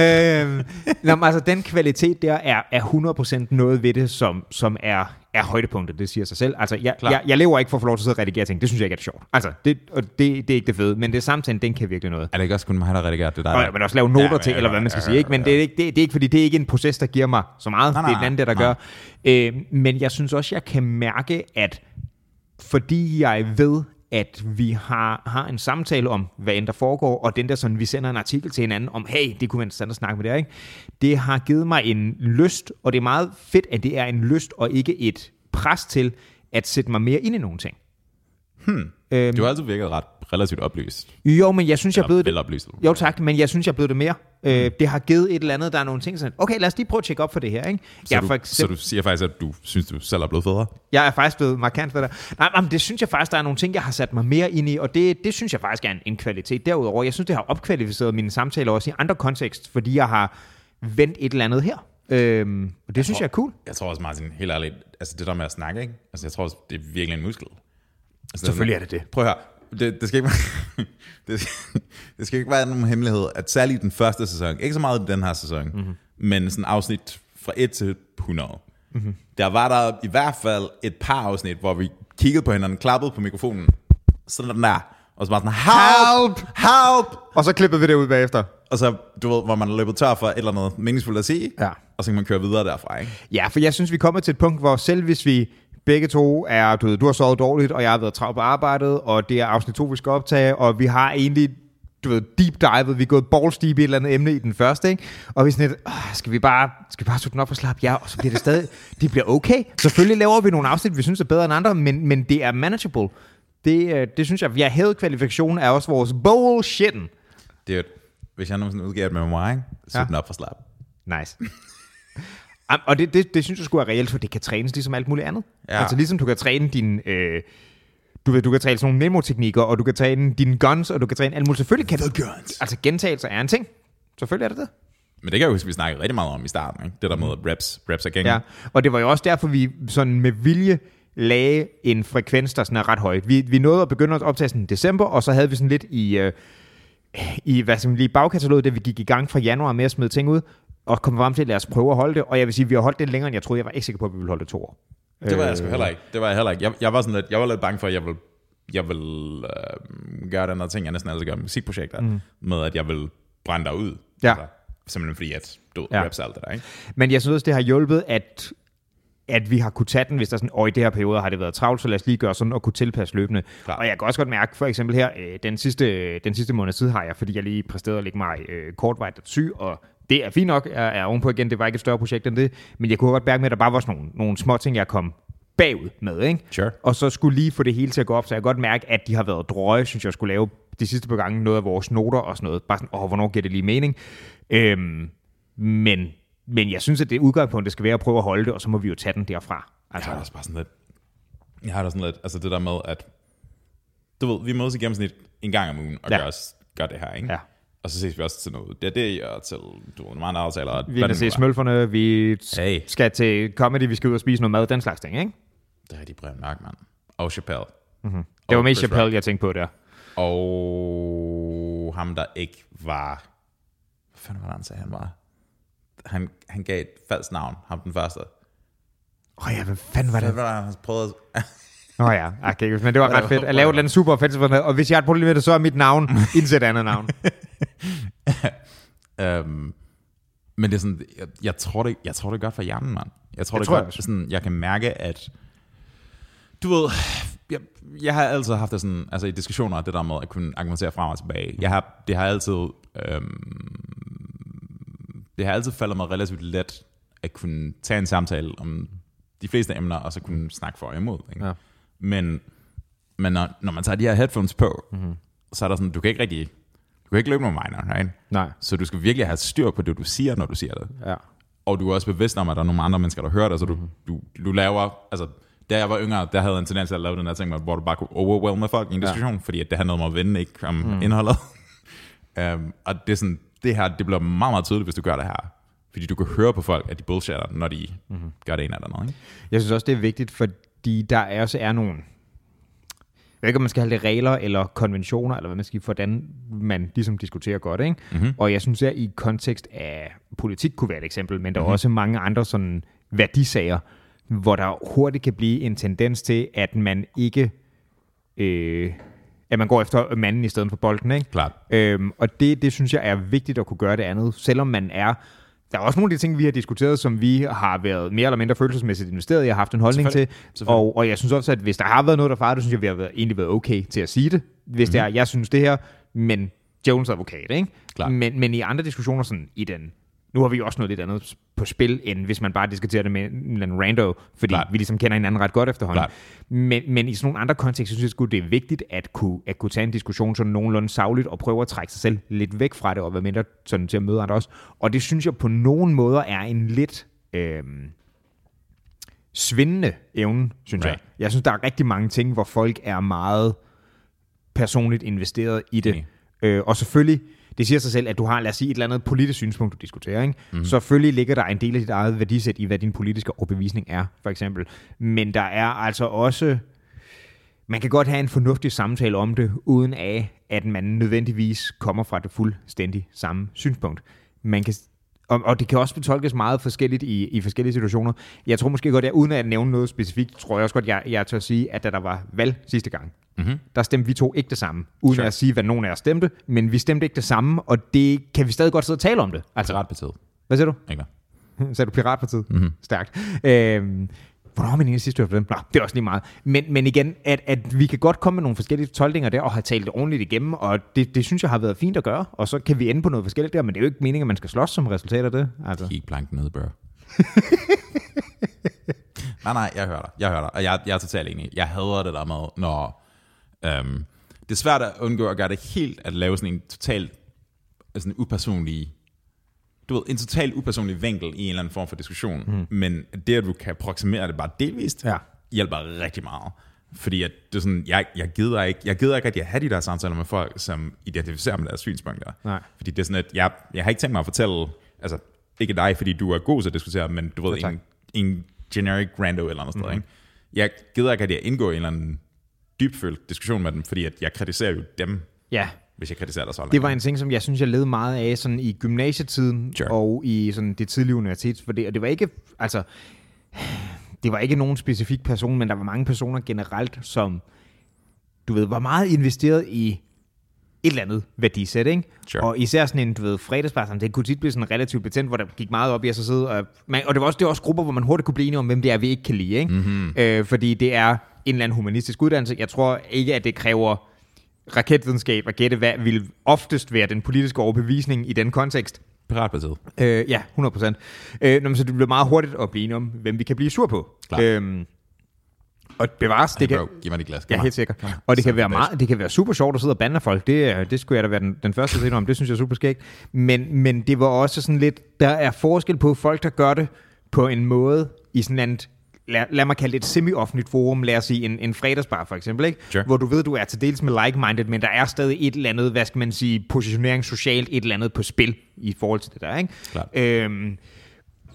jamen, altså, den kvalitet der er, er hundrede procent noget ved det, som, som er, er højdepunktet. Det siger sig selv. Altså, jeg, jeg, jeg lever ikke for at få lov til at sidde og redigere ting. Det synes jeg ikke er det sjovt. Altså, det, og det, det er ikke det fede. Men det samtidig, den kan virkelig noget. Er det ikke også kun mig, der redigerer det der? Og, men også lave noter ja, men, til, eller hvad man skal ja, sige. Ja, ikke? Men ja. det, er ikke, det, det er ikke, fordi det er ikke en proces, der giver mig så meget. Nej, det er nej, den anden, der, der gør. Øh, men jeg synes også, jeg kan mærke, at fordi jeg ved, at vi har, har en samtale om, hvad end der foregår, og den der sådan, vi sender en artikel til hinanden om, hey, det kunne være interessant at snakke med det her, ikke? Det har givet mig en lyst, og det er meget fedt, at det er en lyst, og ikke et pres til, at sætte mig mere ind i nogle ting. Hmm. Øhm, du har altid virket ret relativt oplyst. Jo, men jeg synes, jeg blev det. Jo tak, men jeg synes, jeg blev det mere. Øh, det har givet et eller andet, der er nogle ting sådan, okay, lad os lige prøve at tjekke op for det her, ikke? Så, jeg du, for eksempel, så du siger faktisk, at du synes, du selv er blevet federe? Jeg er faktisk blevet markant federe. Nej, nej, men det synes jeg faktisk, der er nogle ting, jeg har sat mig mere ind i, og det, det synes jeg faktisk er en, en kvalitet. Derudover, jeg synes, det har opkvalificeret mine samtaler også i andre kontekst, fordi jeg har vendt et eller andet her. Øhm, og det jeg synes tror, jeg er cool. Jeg tror også, Martin, helt ærligt, altså det der med at snakke, ikke? Altså jeg tror også, det er virkelig en muskel. Altså, selvfølgelig er det det. Prøv at høre. Det, det, skal ikke være, det, skal, det skal ikke være nogen hemmelighed, at særligt den første sæson, ikke så meget den her sæson, mm-hmm. men sådan afsnit fra et til hundrede, mm-hmm. der var der i hvert fald et par afsnit, hvor vi kiggede på hinanden, klappede på mikrofonen, sådan den der, og så var sådan, help, help, og så klippede vi det ud bagefter. Og så, du ved, hvor man er løbet tør for et eller andet meningsfuldt at sige, ja. Og så kan man køre videre derfra, ikke? Ja, for jeg synes, vi kommer til et punkt, hvor selv hvis vi... Begge to er, du ved, du har sovet dårligt, og jeg har været travlt på arbejdet, og det er afsnit to, vi skal optage, og vi har egentlig, du ved, deep divet, vi er gået balls deep i et eller andet emne i den første, ikke? Og vi er sådan lidt, åh, skal vi bare, skal vi bare sutte den op og slappe jer, ja, og så bliver det stadig, det bliver okay. Selvfølgelig laver vi nogle afsnit, vi synes er bedre end andre, men, men det er manageable. Det, det synes jeg, vi har hævet kvalifikationen af også vores bullshitten. Dude, hvis jeg nogensinde udgiver et memoir, ikke? Sutte ja. Den op og slappe. Nice. Og det, det, det synes jeg sgu er reelt, for det kan trænes ligesom alt muligt andet. Ja. Altså ligesom du kan træne din... Øh, du ved, du kan træne sådan nogle memo-teknikker, og du kan træne dine guns, og du kan træne alt muligt. Selvfølgelig kan det... Altså gentagelser er en ting. Selvfølgelig er det det. Men det kan jeg huske, vi snakkede rigtig meget om i starten, ikke? Det der med reps, reps og gængen. Ja, og det var jo også derfor, vi sådan med vilje lagde en frekvens, der sådan er ret højt. Vi, vi nåede at begynde at optage sådan december, og så havde vi sådan lidt i, øh, i hvad skal man lige, bagkataloget, da vi gik i gang fra januar med at smide ting ud, og komme frem til, at lad os prøve at holde det. Og jeg vil sige, at vi har holdt det længere, end jeg troede. Jeg var ikke sikker på, at vi ville holde det to år. Det var jeg sgu heller ikke. Det var jeg heller ikke. Jeg, jeg var sådan lidt, jeg var lidt bange for, at jeg ville, jeg ville øh, gøre den her ting, jeg næsten altid gør med musikprojekter, mm. med at jeg ville brænde dig ud. Ja. Altså, simpelthen fordi, at du ja. Raps alt det der, ikke? Men jeg synes, det har hjulpet, at, at vi har kunne tage den, hvis der er sådan, og i det her periode har det været travlt, så lad os lige gøre sådan, og kunne tilpasse løbende. Klar. Og jeg kan også godt mærke, for eksempel her, øh, den sidste, den sidste måned siden har jeg, fordi jeg lige præsterede at lægge mig øh, kortvejt syg, og det er fint nok, jeg er ovenpå igen, det var ikke et større projekt end det, men jeg kunne godt mærke med, at der bare var sådan nogle, nogle små ting, jeg kom bagud med, ikke? Sure. Og så skulle lige få det hele til at gå op, så jeg kan godt mærke, at de har været drøje, synes jeg skulle lave de sidste par gange noget af vores noter og sådan noget, bare sådan, åh, hvornår giver det lige mening? Øhm, men, men jeg synes, at det udgangspunkt, det skal være at prøve at holde det, og så må vi jo tage den derfra. Altså. Jeg har da bare sådan lidt, jeg har da sådan lidt, altså det der med, at du ved, vi mødes i gennemsnit en gang om ugen, og ja. gør, os, gør det her, ikke? Ja. Og så ses vi også til noget D og D og til nogle andre aftaler. Vi kan se smølferne, vi t- hey. skal til comedy, vi skal ud og spise noget mad, den slags ting, ikke? Det er rigtig brev nok, mand. Og Chappelle. Mm-hmm. Det og var mest Chappelle, jeg tænkte på der. Og ham, der ikke var... Hvad fanden var det, han sagde, han var? Han, han gav et falsk navn, ham den første. Åh oh ja, hvad fanden var det? Hvad var det, han prøvede at... Nå oh ja, okay, men det var ret fedt. At lave et eller andet super offensivt, og hvis jeg har et problem med det, så er mit navn indsæt andet navn. øhm, men det er sådan, jeg, jeg, tror det, jeg tror det er godt for hjernen, mand. Jeg tror jeg det tror, godt, jeg. Sådan, jeg kan mærke, at du ved, jeg, jeg har altid haft det sådan, altså i diskussioner, det der med at kunne argumentere frem og tilbage. Jeg har, det har altid, øhm, det har altid faldet mig relativt let at kunne tage en samtale om de fleste emner, og så kunne snakke for og imod, ikke? Ja. Men, men når, når man tager de her headphones på, mm-hmm. så er der sådan, du kan ikke rigtig, du kan ikke løbe med minor, right? Nej. Så du skal virkelig have styr på det, du siger, når du siger det. Ja. Og du er også bevidst om, at der er nogle andre mennesker, der hører det, så du, mm-hmm. du, du laver, altså, da jeg var yngre, der havde jeg en tendens til at lave den her ting, hvor du bare kunne overwhelme folk i en diskussion, ja. Fordi det handlede om at vinde, ikke om mm. indholdet. um, og det er sådan, det her, det bliver meget, meget tydeligt, hvis du gør det her. Fordi du kan høre på folk, at de bullshitter, når de mm-hmm. gør det en eller andet. Ikke? Jeg synes også, det er vigtigt, fordi der også er nogle... Jeg ved ikke, om man skal have det regler eller konventioner, eller hvad man skal, hvordan man ligesom diskuterer godt, ikke? Mm-hmm. Og jeg synes, at i kontekst af politik kunne være et eksempel, men der mm-hmm. er også mange andre sådan værdisager, hvor der hurtigt kan blive en tendens til, at man ikke... Øh, at man går efter manden i stedet for bolden, ikke? Klart. Øhm, og det, det synes jeg er vigtigt at kunne gøre det andet, selvom man er... Der er også nogle af de ting, vi har diskuteret, som vi har været mere eller mindre følelsesmæssigt investeret i og haft en holdning til. Og, og jeg synes også, at hvis der har været noget, der farer, det synes jeg, vi har været, egentlig været okay til at sige det. Hvis mm-hmm. det er, jeg synes det her, men Jones advokat, ikke? Men, men i andre diskussioner, sådan i den... Nu har vi jo også noget lidt andet på spil, end hvis man bare diskuterer det med en rando, fordi Klar. vi ligesom kender hinanden ret godt efterhånden. Men, men i sådan nogle andre kontekster, synes jeg, det er vigtigt at kunne, at kunne tage en diskussion sådan nogenlunde sagligt, og prøve at trække sig selv lidt væk fra det, og være mindre sådan til at møde andre også. Og det synes jeg på nogen måder er en lidt øh, svindende evne, synes right. jeg. Jeg synes, der er rigtig mange ting, hvor folk er meget personligt investeret i det. Okay. Øh, og selvfølgelig, det siger sig selv, at du har, lad os sige, et eller andet politisk synspunkt, du diskuterer, ikke? Mm-hmm. Selvfølgelig ligger der en del af dit eget værdisæt i, hvad din politiske overbevisning er, for eksempel. Men der er altså også... Man kan godt have en fornuftig samtale om det, uden af, at man nødvendigvis kommer fra det fuldstændig samme synspunkt. Man kan... Og, og det kan også betolkes meget forskelligt i, i forskellige situationer. Jeg tror måske godt, at uden at nævne noget specifikt, tror jeg også godt, jeg, jeg tør sige, at da der var valg sidste gang, mm-hmm. der stemte vi to ikke det samme. Uden sure. at sige, hvad nogen af os stemte, men vi stemte ikke det samme, og det kan vi stadig godt sidde og tale om det. Altså, Piratpartiet. Hvad siger du? Ikke hvad. Sagde du Piratpartiet? Mm-hmm. Stærkt. Øhm, hvornår var min ene sidste år for dem? Nå, det er også lige meget. Men, men igen, at, at vi kan godt komme med nogle forskellige tolkninger der, og have talt ordentligt igennem, og det, det synes jeg har været fint at gøre, og så kan vi ende på noget forskelligt der, men det er jo ikke meningen, at man skal slås som resultat af det. Altså. Det er ikke planken nede, bro. nej, nej, jeg hører dig. Jeg hører dig, og jeg, jeg er totalt enig. Jeg hader det der med, når... Øhm, det er svært at undgå at gøre det helt, at lave sådan en totalt sådan en upersonlig... Du ved, en totalt upersonlig vinkel i en eller anden form for diskussion, mm. men det, at du kan approximere det bare delvist, ja. hjælper rigtig meget. Fordi at det er sådan, jeg, jeg gider ikke, jeg gider ikke, at jeg har de der samtaler med folk, som identificerer med deres synspunkter. Nej. Fordi det er sådan, at jeg, jeg har ikke tænkt mig at fortælle, altså ikke dig, fordi du er god til at diskutere, men du ved, ja, en, en generic rando eller andet mm. sted, ikke? Jeg gider ikke, at jeg indgår i en eller anden dybfølt diskussion med dem, fordi at jeg kritiserer jo dem. Ja. Hvis jeg kritiserer dig så langt. Det var en ting, som jeg synes, jeg levede meget af sådan i gymnasietiden sure. og i sådan det tidlige universitet. For det, og det var ikke, altså, det var ikke nogen specifik person, men der var mange personer generelt, som, du ved, var meget investeret i et eller andet værdisæt, ikke? Sure. Og især sådan en, du ved, fredagsbarsamtale, det kunne tit blive sådan relativt betændt, hvor der gik meget op i at så sidde, og, man, og det var også, det var også grupper, hvor man hurtigt kunne blive enige om, hvem det er, vi ikke kan lide, ikke? Mm-hmm. Øh, fordi det er en eller anden humanistisk uddannelse. Jeg tror ikke, at det kræver raketvidenskab at gætte, hvad vil oftest være den politiske overbevisning i den kontekst. Piratpartiet. Øh, ja, hundrede procent. Øh, så det bliver meget hurtigt at blive enige om, hvem vi kan blive sur på. Øhm, og bevares, det hey, bro, kan... Giv mig det glas. Ja, helt sikkert. Ja, og det kan, være meget, det kan være super sjovt at sidde og bande folk. Det, det skulle jeg da være den, den første til om. Det synes jeg er super skægt. Men, men det var også sådan lidt... Der er forskel på folk, der gør det på en måde i sådan andet... Lad, lad mig kalde det et semi-offentligt forum, lad os sige en, en fredagsbar for eksempel, ikke? Sure. Hvor du ved, du er til dels med like-minded, men der er stadig et eller andet, hvad skal man sige, positionering socialt, et eller andet på spil i forhold til det der, ikke? Øhm,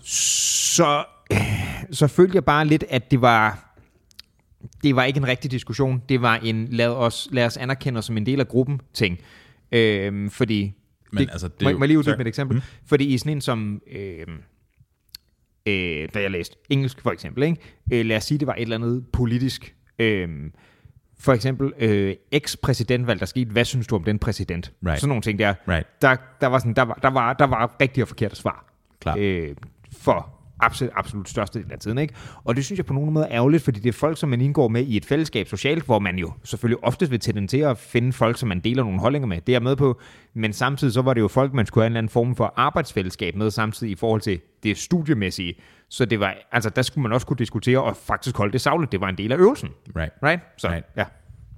så, så følte jeg bare lidt, at det var, det var ikke en rigtig diskussion, det var en lad os, lad os anerkende os som en del af gruppen ting, øhm, fordi, men det, altså, det må, jo, må jeg lige uddybe med et eksempel, mm. fordi i sådan en som... Øhm, Øh, da jeg læste engelsk for eksempel, ikke? Øh, lad os sige, det var et eller andet politisk, øh, for eksempel øh, eks-præsidentvalg, der skete, hvad synes du om den præsident? Right. Sådan nogle ting der, right. der, der, var sådan, der, var, der, var, der var rigtig og forkerte svar øh, for absolut, absolut størstedelen af tiden, ikke? Og det synes jeg på nogen måde er ærgerligt, fordi det er folk, som man indgår med i et fællesskab socialt, hvor man jo selvfølgelig oftest vil tendere at finde folk, som man deler nogle holdninger med. Det er jeg med på, men samtidig så var det jo folk, man skulle have en eller anden form for arbejdsfællesskab med samtidig i forhold til det studiemæssige. Så det var, altså der skulle man også kunne diskutere og faktisk holde det sagligt. Det var en del af øvelsen. Right. Right? Så, right. Ja.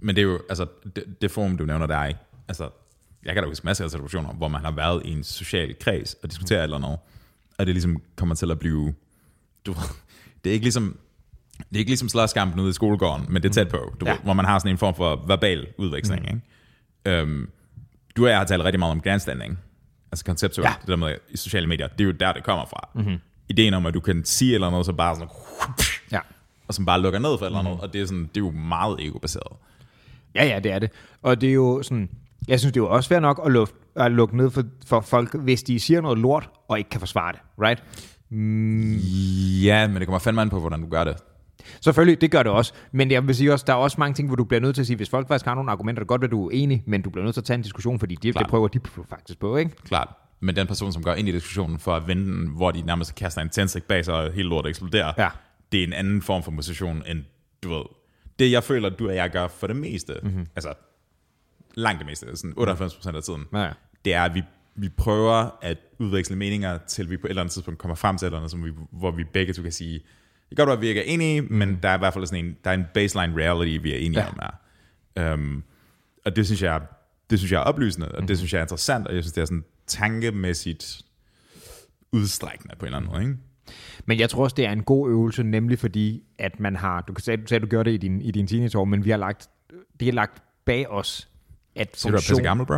Men det er jo, altså det, det forum, du nævner der, ikke? Altså, jeg kan da huske masser af situationer, hvor man har været i en social kreds og diskuterer mm. eller noget. Og det ligesom kommer til at blive... Du, det er ikke ligesom, det er ikke ligesom slåskampen ude i skolegården, men det er tæt på, du, ja. Hvor man har sådan en form for verbal udveksling. Mm. Ikke? Øhm, du og jeg har talt rigtig meget om grandstanding, altså konceptuelt, ja. Det der med i sociale medier, det er jo der, det kommer fra. Mm-hmm. Ideen om, at du kan sige eller noget, så bare sådan... Ja. Og som bare lukker ned for eller noget, mm-hmm. og det er, sådan, det er jo meget ego-baseret. Ja, ja, det er det. Og det er jo sådan... Jeg synes, det er jo også fair nok at, luft, at lukke ned for, for folk, hvis de siger noget lort, og ikke kan forsvare det, right? Mm. Ja, men det kommer fandme an på, hvordan du gør det. Selvfølgelig, det gør det også. Men jeg vil sige også, der er også mange ting, hvor du bliver nødt til at sige, hvis folk faktisk har nogle argumenter, det er godt, at du er enig, men du bliver nødt til at tage en diskussion, fordi de, det prøver de faktisk på, ikke? Klart. Men den person, som går ind i diskussionen for at vende den, hvor de nærmest kaster en tændstik bag sig, og hele lortet eksploderer, ja. Det er en anden form for position, end du ved. Det, jeg føler, du og jeg gør for det meste, mm-hmm. altså... langt det meste, sådan otteoghalvfems procent af tiden, ja, ja. Det er, at vi, vi prøver at udveksle meninger, til vi på et eller andet tidspunkt kommer frem til et eller andet, som vi, hvor vi begge to kan sige, det kan godt være, at vi ikke er enige, men der er i hvert fald sådan en, der er en baseline reality, vi er enige ja. om her. Um, og det synes jeg, det synes jeg er oplysende, og mm. det synes jeg er interessant, og jeg synes, det er sådan tankemæssigt udstrækkende på en eller anden måde, ikke? Men jeg tror også, det er en god øvelse, nemlig fordi, at man har, du sagde, du, sagde, du gjorde det i din, i din teenageår, men vi har lagt, det er lagt bag os, at funktion... Så du er pisse gammel, bro?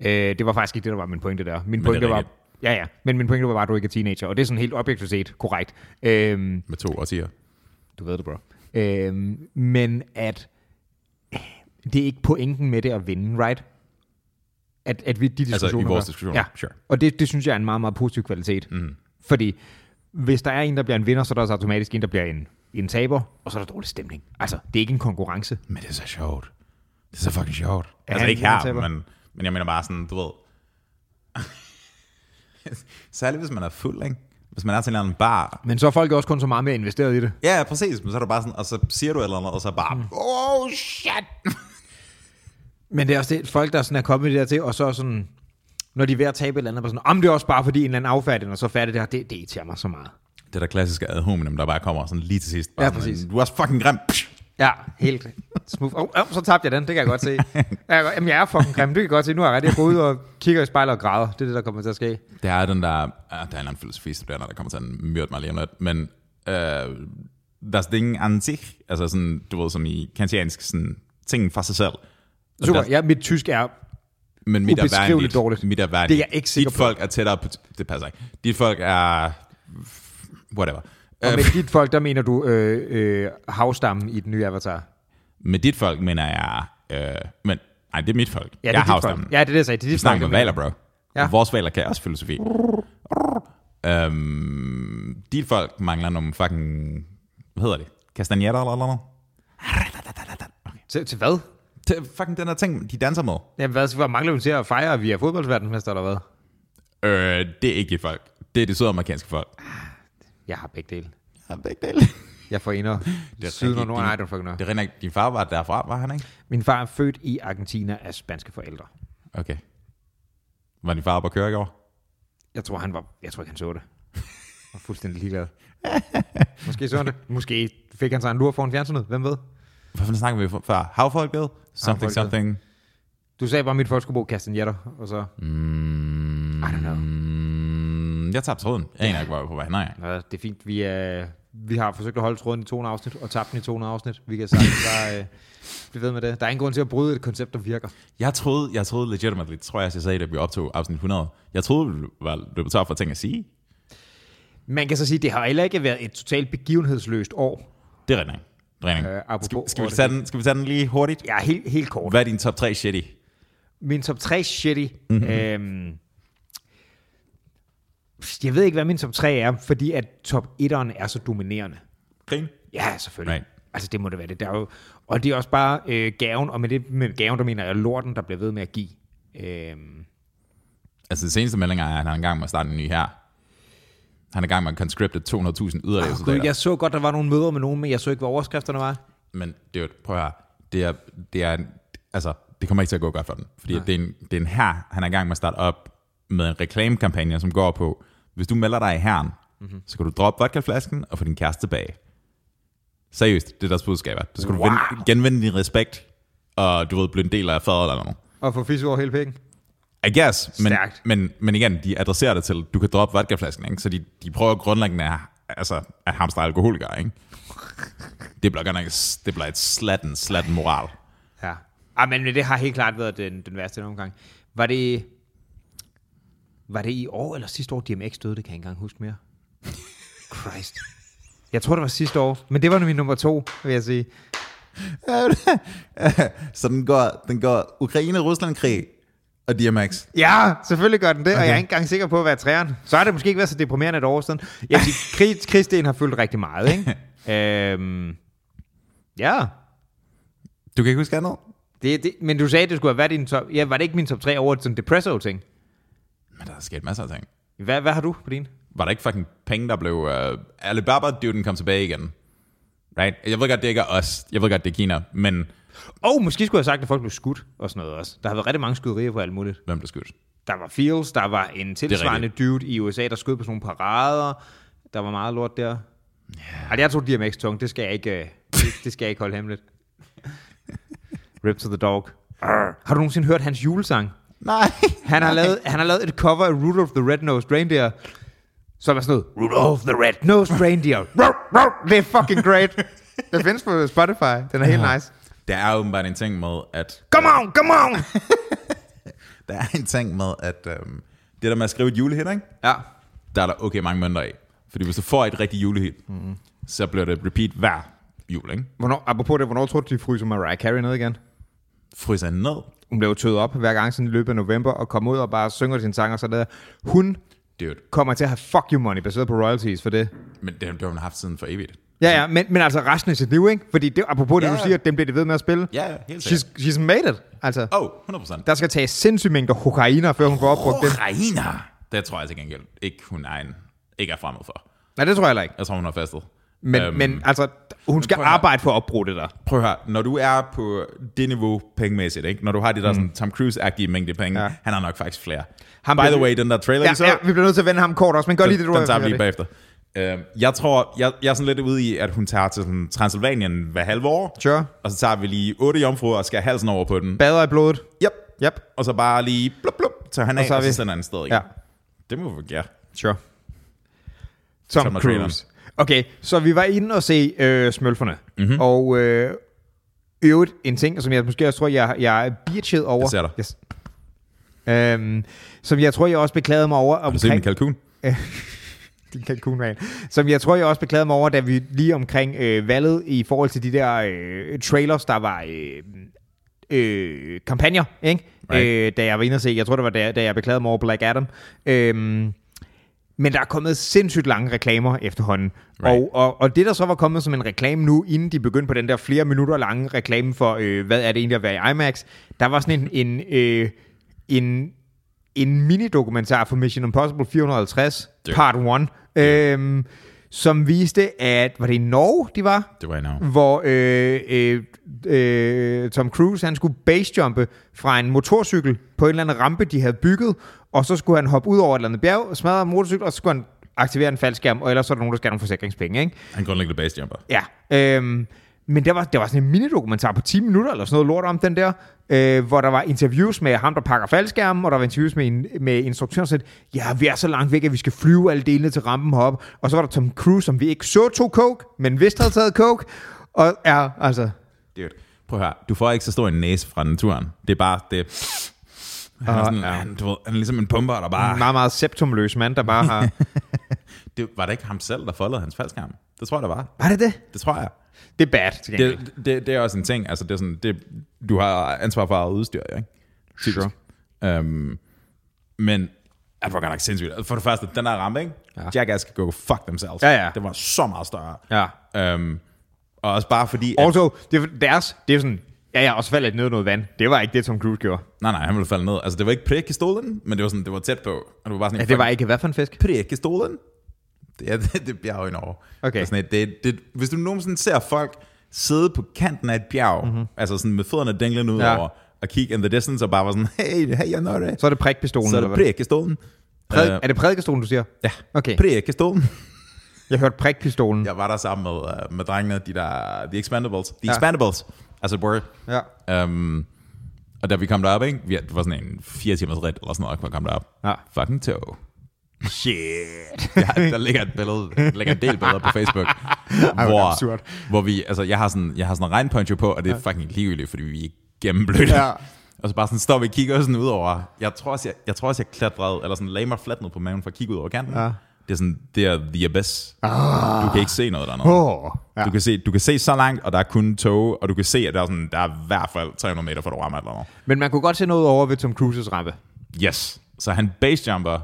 Øh, det var faktisk ikke det, der var min pointe der. Min men pointe var... Ja, ja. Men min pointe var bare, at du ikke er teenager. Og det er sådan helt objektivt set korrekt. Øhm, Med to årtier. Du ved det, bro. Øhm, men at... Det er ikke pointen med det at vinde, right? At, at vi de diskussioner... Altså i vores diskussioner, ja. Sure. Og det, det synes jeg er en meget, meget positiv kvalitet. Mm. Fordi hvis der er en, der bliver en vinder, så er der også automatisk en, der bliver en, en taber. Og så er der dårlig stemning. Altså, det er ikke en konkurrence. Men det er så sjovt. Det er så fucking sjovt. Ja, altså ikke her, men, men jeg mener bare sådan, du ved... Særligt hvis man er fuld, ikke? Hvis man er til en eller anden bar. Men så er folk også kun så meget mere investeret i det. Ja, præcis. Men så er du bare sådan, og så siger du et eller andet, og så bare... Mm. Oh, shit! Men det er også det, folk, der sådan er kommet det der til, og så sådan... Når de er ved at tabe et eller andet, bare sådan... Om det er også bare, fordi en eller anden affærdig, og så færdig det her, det, det irriterer mig så meget. Det er der klassiske ad hominem, der bare kommer sådan lige til sidst. Ja, præcis. Sådan, du er også fucking grim. Ja, helt smooth. Oh, oh, så tabte jeg den, det kan jeg godt se. Jamen, jeg er fucking grim, det kan jeg godt se. Nu er jeg ret, jeg går ud og kigger i spejlet og græder. Det er det, der kommer til at ske. Det er den der, ah, der er en eller anden filosofistuderende, der kommer til at myrde mig lige om lidt, men øh, das Ding an sich, altså sådan, du ved, som i kantiansk, sådan, tingen for sig selv. Og super, der, ja, mit tysk er men mit ubeskriveligt er dårligt. Mit er værdigt. Det er jeg ikke sikker dit på. Dit folk er tættere på, det passer ikke. Dit folk er, whatever. Og med dit folk, der mener du øh, øh, havstammen i den nye Avatar? Med dit folk mener jeg... Øh, men, nej, det er mit folk. Ja, det er jeg havstammen. Folk. Ja, det er det, jeg sagde. Det er dit folk. Vi snakker med valer, bro. Ja. Vores valer kan også filosofi. øhm, dit folk mangler nogle fucking... Hvad hedder det? Kastanjetter eller noget? Okay. Til, til hvad? Til fucking den her ting, de danser med. Ja, hvad, hvad mangler du til at fejre, at vi er fodboldsverdensmester eller hvad? Øh, det er ikke dit folk. Det er det sydamerikanske folk. Jeg har begge dele. Jeg har begge dele. Jeg forener syden og norden. Nej, det er Det rinder Din far var derfra, var han ikke? Min far er født i Argentina af spanske forældre. Okay. Var din far oppe at køre i går? Jeg tror, han var... Jeg tror ikke, han så det. Han var fuldstændig ligeglad. Måske så det. Måske fik han sig en lur foran fjernsynet. Hvem ved? Hvorfor snakker vi før? Havfolket? Something, Havfolket. something. Du sagde bare, at mit folk skulle bo kastanjetter, og så... Mm, I don't know. Jeg tabte tråden. Jeg aner ikke, hvor jeg var på vej. Nej. Nå, det er fint. Vi, er, vi har forsøgt at holde tråden i to hundrede afsnit, og tabte den i to hundrede afsnit. Vi kan sagtens bare øh, blive ved med det. Der er ingen grund til at bryde et koncept, der virker. Jeg troede, jeg troede legitimately, tror jeg, jeg sagde, da vi optog afsnit hundrede. Jeg troede, vi var løbet tør for ting at sige. Man kan så sige, det har heller ikke været et totalt begivenhedsløst år. Det er rigtigt. Øh, skal, skal, vi tage den, skal vi tage den lige hurtigt? Ja, helt, helt kort. Hvad er din top tre shitty? Min top tre shitty... Mm-hmm. Øhm, Jeg ved ikke, hvad min top tre er, fordi at top etteren er så dominerende. Grin? Ja, selvfølgelig. Nej. Altså, det må det være det. Der er jo, og det er også bare øh, gaven, og med, det, med gaven, der mener jeg lorten, der bliver ved med at give. Øhm. Altså, det seneste meldinger er, at han er i gang med at starte en ny her. Han er i gang med at conscripte to hundrede tusind yderligere oh, soldater. Jeg så godt, der var nogle møder med nogen, men jeg så ikke, hvor overskrifterne var. Men det er jo, prøv at høre, det er, det er, altså, det kommer ikke til at gå godt for den. Fordi det er, en, det er en her, han er i gang med at starte op med en reklamekampagne, som går på, hvis du melder dig i herren, mm-hmm. så kan du droppe vodkaflasken og få din kæreste tilbage. Seriøst, det er deres budskab. Så skal wow. du vinde, genvinde din respekt, og du ved, blive en del af fader eller noget. Og få fisk over hele penge. I guess, men, men, men igen, de adresserer det til, du kan droppe vodkaflasken, ikke? Så de, de prøver grundlæggende at, altså, at hamstre alkoholikere, ikke? Det bliver godt nok det bliver et slatten, slatten moral. Ja, ah, men det har helt klart været den, den værste omgang. Var det... Var det i år eller sidste år, D M X døde? Det kan jeg ikke engang huske mere. Christ. Jeg tror, det var sidste år, men det var nu min nummer to, vil jeg sige. Så den går, den går Ukraine-Rusland-krig og D M X. Ja, selvfølgelig gør den det, okay. Og jeg er ikke engang sikker på, hvad er træerne. Så har det måske ikke været så deprimerende et år siden. Ja, krigsdelen har fyldt rigtig meget, ikke? øhm, ja. Du kan ikke huske andet? Det, det, men du sagde, det skulle have været i din top... Ja, var det ikke min top tre over sådan en depresso-ting? Men der er sket masser af ting. Hvad, hvad har du på din? Var der ikke fucking penge, der blev... Uh, Alibaba-dyvden kom tilbage igen. Right? Jeg ved godt, det ikke er os. Jeg ved godt, det er Kina, men... Åh, oh, måske skulle jeg have sagt, at folk blev skudt og sådan noget også. Der har været rigtig mange skyderier på alt muligt. Hvem blev skudt? Der var Fields, der var en tilsvarende dude i U S A, der skød på sådan nogle parader. Der var meget lort der. Yeah. Ej, jeg tog D M X-tung. Det skal jeg ikke, uh, det, det skal jeg ikke holde hemmeligt. Rip to the dog. Arr. Har du nogensinde hørt hans julesang? Nej. Han har, lavet, han har lavet et cover af Rudolph the Red-Nosed Reindeer. Så er der sådan noget, Rudolph the Red-Nosed Reindeer. Det er fucking great. Den findes på Spotify. Den er helt nice. Der er åbenbart en ting med, at... Come on, come on! Der er en ting med, at... Øhm, det der med at skrive et julehit, ikke? Ja. Der er der okay mange mønter i. Fordi hvis du får et rigtigt julehit, mm-hmm. så bliver det repeat hver jul, ikke? Hvornår, apropos det, hvornår tror du, de fryser Mariah Carey ned igen? Fryser han ned? Hun blev tøet op hver gang sådan i løbet af november, og kom ud og bare synger sin sang og sådan der. Hun Dude. kommer til at have fuck you money, baseret på royalties for det. Men det, det har hun haft siden for evigt. Ja, ja, men, men altså resten af sit liv, ikke? Fordi det, apropos yeah. det, du siger, at dem bliver det ved med at spille. Ja, yeah, helt she's, she's made it, altså. Oh, hundrede procent. Der skal tage sindssyge mængder kokainer, før hun får opbrugt det. Kokainer? Det tror jeg til gengæld ikke, hun egen, ikke er fremmed for. Nej, det tror jeg heller ikke. Jeg tror, hun har fastet. Men, um, men altså, hun skal arbejde for at opbruge det der. Prøv at høre, når du er på det niveau pengemæssigt, ikke? Når du har det der mm. sådan Tom Cruise-agtige mængde penge, ja. Han har nok faktisk flere. Ham By the way, den der trailer, ja, så... Ja, vi bliver nødt til at vende ham kort også, men gør lige det, du har. Den tager vi lige bagefter. Jeg tror, jeg, jeg er sådan lidt ude i, at hun tager til Transylvanien hver halve år. Sure. Og så tager vi lige otte jomfruer og skal halsen over på den. Bader i blodet. Yep. Yep. Og så bare lige blup, blup, tager han af, og så, og så sender han sted igen. Ja. Det må vi gøre. Sure. Tom, Tom Cruise. Okay, så vi var inde og se øh, Smølferne. Mm-hmm. Og øh, øvrigt en ting, som jeg måske også tror, jeg, jeg er bitchet over. Jeg ser dig. Yes. Øhm, som jeg tror, jeg også beklagede mig over. Har du set min kalkun? Som jeg tror, jeg også beklagede mig over, da vi lige omkring øh, valget i forhold til de der øh, trailers, der var øh, øh, kampagner, ikke? Right. Øh, da jeg var inde og se, jeg tror, det var da, da jeg beklagede mig over Black Adam. Øh, men der er kommet sindssygt lange reklamer efterhånden. Right. Og, og, og det, der så var kommet som en reklame nu, inden de begyndte på den der flere minutter lange reklame for, øh, hvad er det egentlig at være i IMAX, der var sådan en, en, øh, en, en mini-dokumentar for Mission Impossible fire hundrede og halvtreds, Dude. part one, Øhm, som viste, at... Var det i Norge, de var? Det var i Norge. Hvor øh, øh, øh, Tom Cruise, han skulle basejumpe fra en motorcykel på en eller anden rampe, de havde bygget, og så skulle han hoppe ud over et eller andet bjerg, smadre motorcyklen, og så skulle han aktivere en faldskærm, og ellers så er der nogen, der skal have nogle forsikringspenge, ikke? Han grundlæggende basejumper. Ja. Øh, men der var, der var sådan en minidokumentar på ti minutter, eller sådan noget lort om den der, øh, hvor der var interviews med ham, der pakker faldskærmen, og der var interviews med, en, med instruktøren, så ja, vi er så langt væk, at vi skal flyve alle delene til rampen herop. Og så var der Tom Cruise, som vi ikke så tog coke, men vidste havde taget coke. Og ja, altså... Dude, prøv at høre, du får ikke så stor en næse fra naturen. Det er bare... det. Han er, sådan, uh, han, du ved, han er ligesom en pumper, der bare... En meget, meget septumløs mand, der bare har... Det, var det ikke ham selv, der foldede hans faldskærm? Det tror jeg, der var. Var det det? Det tror jeg. Det er bad, til gengæld. Det, det, det er også en ting. Altså, det er sådan, det, du har ansvar for at udstyr, ikke? Sure. Um, men, jeg var godt nok sindssygt. For det første, den der rampe, ikke? Ja. Jackass kan go fuck themselves. Ja, ja. Det var så meget større. Ja. Um, og også bare fordi... Also, at, det er deres, det er sådan... Ja, ja, og så faldt jeg ned noget vand. Det var ikke det, Tom Cruise gjorde. Nej, nej, han ville falde ned. Altså, det var ikke prækestolen, men det var sådan, det var tæt på. Og det var bare sådan, ja, det var ikke hvad for en fisk? Prækestolen. Ja, det, det bjerg i Norge. Okay. Sådan et, det, det, hvis du nogensinde ser folk sidde på kanten af et bjerg, mm-hmm. altså sådan med fødderne dænglende ud ja. Over, og kigge in the distance, og bare var sådan, hey, hey, jeg når det. Så er det prækpistolen. Så er det prækestolen. Præd, uh, er det prædikestolen, du siger? Ja, okay. Prækestolen. Jeg hørte prækpistolen. Jeg var der sammen med, uh, med drengene, de der, The Expendables. The ja. Expendables, altså word. Ja. Um, og da vi kom derop, ikke? Vi, det var sådan en fire timers ret, eller sådan noget, hvor vi kom derop. Ja. Fucking tog. Shit. Ja, der ligger et billede, der ligger en del billeder på Facebook, hvor, hvor vi, altså jeg har sådan, jeg har sådan en regnponcho på, og det er fucking ligegyldigt, fordi vi er gennemblødte. Ja. Og så bare sådan står vi og kigger sådan ud over. Jeg tror også, jeg, jeg tror også jeg klatrede eller sådan lagde mig fladt ned på maven for at kigge ud over kanten. Ja. Det er sådan, det er The Abyss. Ah, du kan ikke se noget dernede. Oh, ja. Du kan se, du kan se så langt, og der er kun tog, og du kan se, at der er sådan, der er i hvert fald tre hundrede meter for du rammer eller noget. Men man kunne godt se noget over ved Tom Cruises rampe. Yes. Så han basejumper,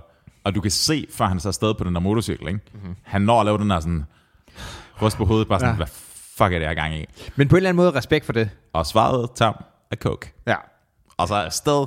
og du kan se, før han er afsted på den der motorcykel, ikke? Mm-hmm. Han når at lave den der sådan rust på hovedet, bare sådan, ja. Hvad fuck er det, jeg er gang i? Men på en eller anden måde respekt for det. Og svaret, Tom, er coke. Ja. Og så afsted.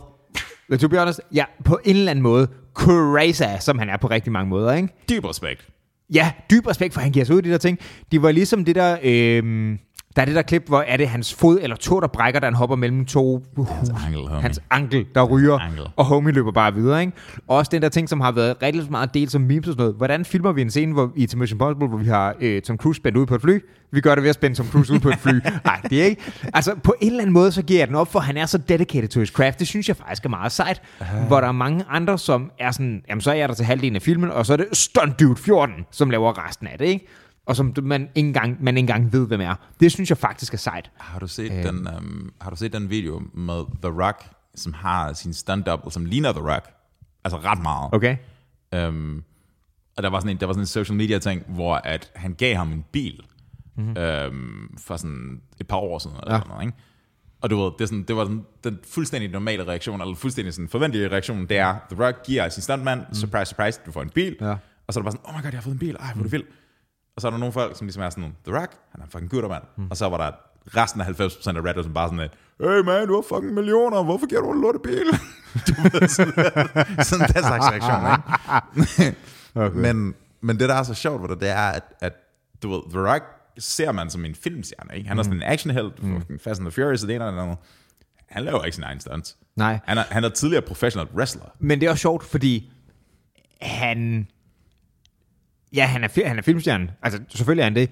Men to be honest, ja, på en eller anden måde, crazy, som han er på rigtig mange måder, ikke? Dyb respekt. Ja, dyb respekt, for han giver sig ud i de der ting. Det var ligesom det der, øh, der er det der klip, hvor er det hans fod eller tå, der brækker, da han hopper mellem to. Uh, hans ankel, hans ankel der ryger, ankel. Og homie løber bare videre, ikke? Også den der ting, som har været rigtig meget delt som memes og sådan noget. Hvordan filmer vi en scene hvor, i Mission Impossible, hvor vi har øh, Tom Cruise spændt ud på et fly? Vi gør det ved at spænde Tom Cruise ud på et fly. Nej, det er ikke. Altså, på en eller anden måde, så giver jeg den op, for han er så dedicated to his craft. Det synes jeg faktisk er meget sejt. Uh. Hvor der er mange andre, som er sådan, jamen så er jeg der til halvdelen af filmen, og så er det Stunt Dude fjorten, som laver resten af det, ikke? Og som man ikke engang, man ikke engang ved, hvem er. Det synes jeg faktisk er sejt. Har du set, øh. den, um, har du set den video med The Rock, som har sin stunt-double, som ligner The Rock? Altså ret meget. Okay. Um, og der var, sådan en, der var sådan en social media-ting, hvor at han gav ham en bil, mm-hmm. um, for sådan et par år siden. Eller ja. Noget, ikke? Og du ved, det, sådan, det var sådan, den fuldstændig normale reaktion, eller fuldstændig sådan forventelige reaktion, det er, The Rock giver sin stuntman, mm. surprise, surprise, du får en bil. Ja. Og så er der bare sådan, oh my god, jeg har fået en bil, ej, hvor mm. du vil. Og så er der nogle folk, som ligesom er sådan, The Rock, han er en fucking gutter, mand. Mm. Og så var der resten af halvfems procent af Reddit, som bare sådan, hey man, du har fucking millioner, hvorfor giver du en lortebil? Du ved, sådan, sådan den slags reaktion, ikke? Okay. men, men det, der er så sjovt ved det, det er, at, at du ved, The Rock ser man som en filmstjerne, ikke? Han er sådan en actionhelt, fucking Fast and the Furious, og det ene eller andet. Han laver ikke sin egen stunts. Nej. Han er, han er tidligere professional wrestler. Men det er også sjovt, fordi han... Ja, han er, han er filmstjerne. Altså, selvfølgelig er han det.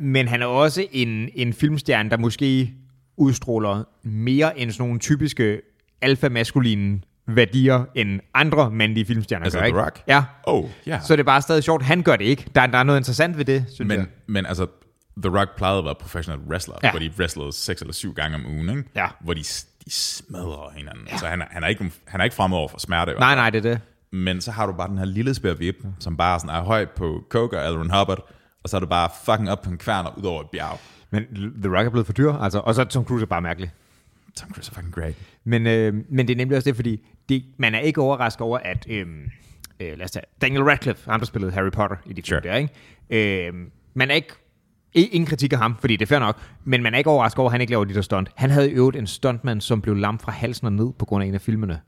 Men han er også en, en filmstjerne, der måske udstråler mere end sådan nogle typiske alfa-maskuline værdier, end andre mandlige filmstjerner altså gør, ikke? Rock? Ja. Oh, yeah. Så det er bare stadig sjovt. Han gør det ikke. Der, der er noget interessant ved det, synes men, jeg. Men altså, The Rock plejede at være professional wrestler, ja. Hvor de wrestlede seks eller syv gange om ugen, ikke? Ja. Hvor de, de smadrer hinanden. Ja. Så han, han er ikke, han er ikke fremover for smerte. Nej, eller? Nej, det er det. Men så har du bare den her lille spærvip, ja. Som bare sådan er høj på coke og Alvin Hubbard, og så er det bare fucking op på en kværn og ud over et bjerg. Men The Rock er blevet for dyr, altså. Og så er Tom Cruise er bare mærkelig. Tom Cruise er fucking great. Men, øh, men det er nemlig også det, fordi det, man er ikke overrasket over, at øh, øh, lad os tage, Daniel Radcliffe, han der spillede Harry Potter i de film sure. der, ikke? Øh, man er ikke, ingen kritik af ham, fordi det er fair nok, men man er ikke overrasket over, at han ikke laver de der stunt. Han havde øvet en stuntmand, som blev lam fra halsen og ned på grund af en af filmene.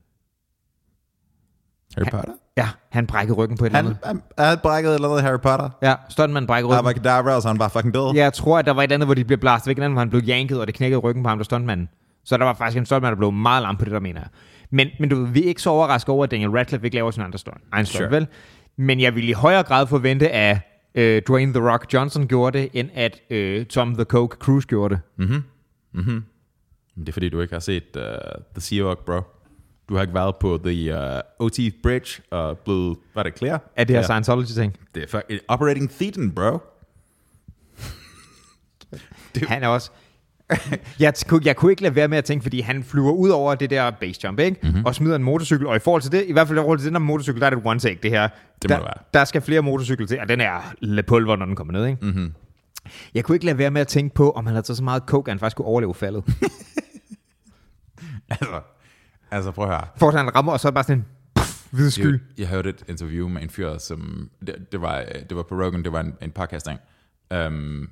Harry Potter? Han, ja, han brækkede ryggen på et han, eller andet. Han, han brækkede et eller andet Harry Potter? Ja, stuntmanden brækkede ryggen. Abracadabra, og så han bare fucking død. Ja, jeg tror, at der var et eller andet, hvor de blev blastet væk, et andet, hvor han blev janket, og det knækkede ryggen på ham, der stuntmanden. Så der var faktisk en stuntmand, der blev meget larm på det, der mener jeg. Men, men du, vi er ikke så overrasket over, at Daniel Radcliffe ikke laver sin andre stunt. Egen stunt, sure. vel? Men jeg ville i højere grad forvente, at øh, Dwayne The Rock Johnson gjorde det, end at øh, Tom The Coke Cruise gjorde det. Mhm. Mhm. Det er fordi, du ikke har set uh, The Seahawk, bro. Du har ikke været på The uh, O T Bridge og uh, blevet... Var det clear? Er det her yeah. Scientology-ting? Det er faktisk... Operating Thetan, bro. Han er også... jeg, kunne, jeg kunne ikke lade være med at tænke, fordi han flyver ud over det der basejump, ikke? Mm-hmm. Og smider en motorcykel. Og i forhold til det, i hvert fald i forhold til den der motorcykel, der er det one take, det her. Det der, der skal flere motorcykler til, og den er pulver, når den kommer ned, ikke? Mm-hmm. Jeg kunne ikke lade være med at tænke på, om han havde taget så meget coke, at han faktisk kunne overleve faldet. altså... Altså prøv at høre. For at han rammer, og så er det bare sådan en puff, hvid sky. Jeg, jeg hørte et interview med en fyr, som... Det, det, var, det var på Rogan, det var en, en podcast, um,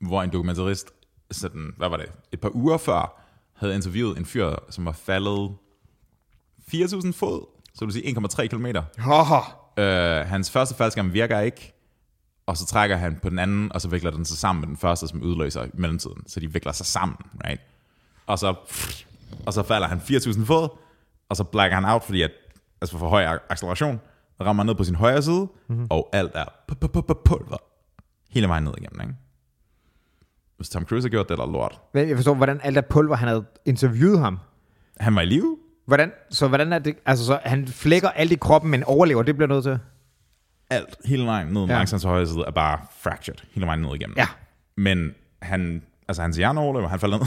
hvor en dokumentarist, sådan, hvad var det, et par uger før, havde interviewet en fyr, som var faldet fire tusind fod, så vil sige en komma tre kilometer. Uh, hans første faldskærm virker ikke, og så trækker han på den anden, og så vikler den sig sammen med den første, som udløser i mellemtiden. Så de vikler sig sammen, right? Og så... Pff, og så falder han fire tusind fod, og så blækker han out, fordi at, altså for høj acceleration, rammer ned på sin højre side, mm-hmm. og alt er pulver. Hele vejen ned igennem, ikke? Hvis Tom Cruise har gjort det, der er lort. Jeg forstår, hvordan alt er pulver, han havde interviewet ham. Han var i live. Hvordan? Så hvordan er det, altså så han flækker alt i kroppen, men overlever, det bliver nødt til? Alt, hele vejen ned, ja. Langs hans højre side, er bare fractured, hele vejen ned igennem. Ja. Men han, altså hans hjerne overlever, han falder ned.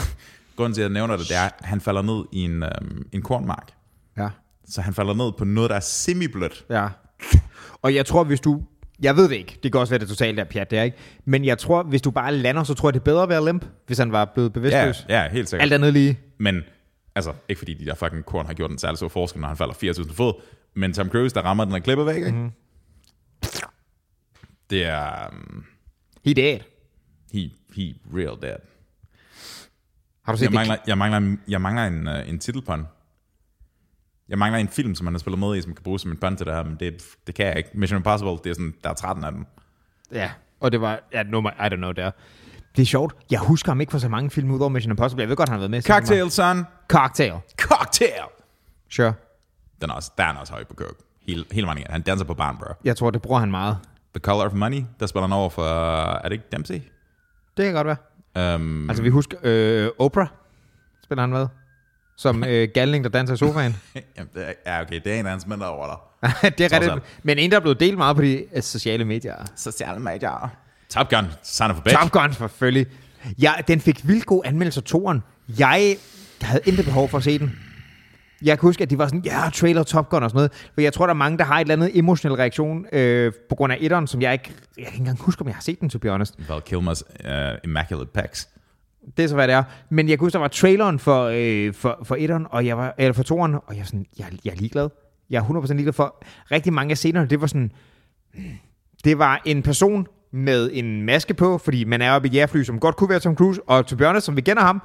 Grunden til, at jeg nævner det, det er, at han falder ned i en, øhm, en kornmark. Ja. Så han falder ned på noget, der er semi-blødt. Ja. Og jeg tror, hvis du Jeg ved det ikke. Det kan også være, det totalt er pjat der, ikke? Men jeg tror, hvis du bare lander, så tror jeg, det er bedre at være limp, hvis han var blevet bevidstløs. Ja, ja, helt sikkert. Alt andet lige. Men, altså, ikke fordi de der fucking korn har gjort en særlig så forskel, når han falder firs tusind fod, men Tom Cruise, der rammer den og klipper væk, ikke? Mm-hmm. Det er... Um... He dead. He, he real dead. Har du set jeg, mangler, jeg, mangler, jeg mangler en, uh, en titelpun. Jeg mangler en film, som han har spillet med i, som kan bruges som en pun til det her, men det, det kan jeg ikke. Mission Impossible, det er sådan, der er tretten af dem. Ja, og det var, ja, nummer, I don't know, der. Det er sjovt. Jeg husker ham ikke for så mange film ud over Mission Impossible. Jeg ved godt, han har været med. Cocktail, son. Cocktail. Cocktail. Sure. Den er også, der er også høj på køk. Hele, hele vejen igen. Han danser på barn, bro. Jeg tror, det bruger han meget. The Color of Money, der spiller han over for, er det ikke Dempsey? Det kan godt være. Um, altså, vi husker øh, Oprah, spiller han med. Som øh, galning, der danser i sofaen. Jamen, det er, ja, okay, det er en af hans mænd over dig. Det er rigtigt. Men en, der er blevet delt meget på de øh, sociale medier. Sociale medier. Top Gun, Santa for Beck. Top Gun, selvfølgelig. Ja, den fik vildt god anmeldelse af toren. Jeg havde intet behov for at se den. Jeg kan huske, at de var sådan, ja, trailer Top Gun og sådan noget. For jeg tror, der er mange, der har et eller andet emotionel reaktion øh, på grund af etteren, som jeg ikke... Jeg kan ikke engang huske, om jeg har set den, to be honest. Val Kilmers uh, Immaculate Packs. Det er så, hvad det er. Men jeg kan huske, der var traileren for, øh, for, for etteren, og jeg var, eller for toeren, og jeg var sådan, jeg, jeg er ligeglad. Jeg er hundrede procent ligeglad for rigtig mange af scenerne. Det var sådan... Det var en person med en maske på, fordi man er oppe i jægerfly, som godt kunne være Tom Cruise, og to be honest, som vi kender ham...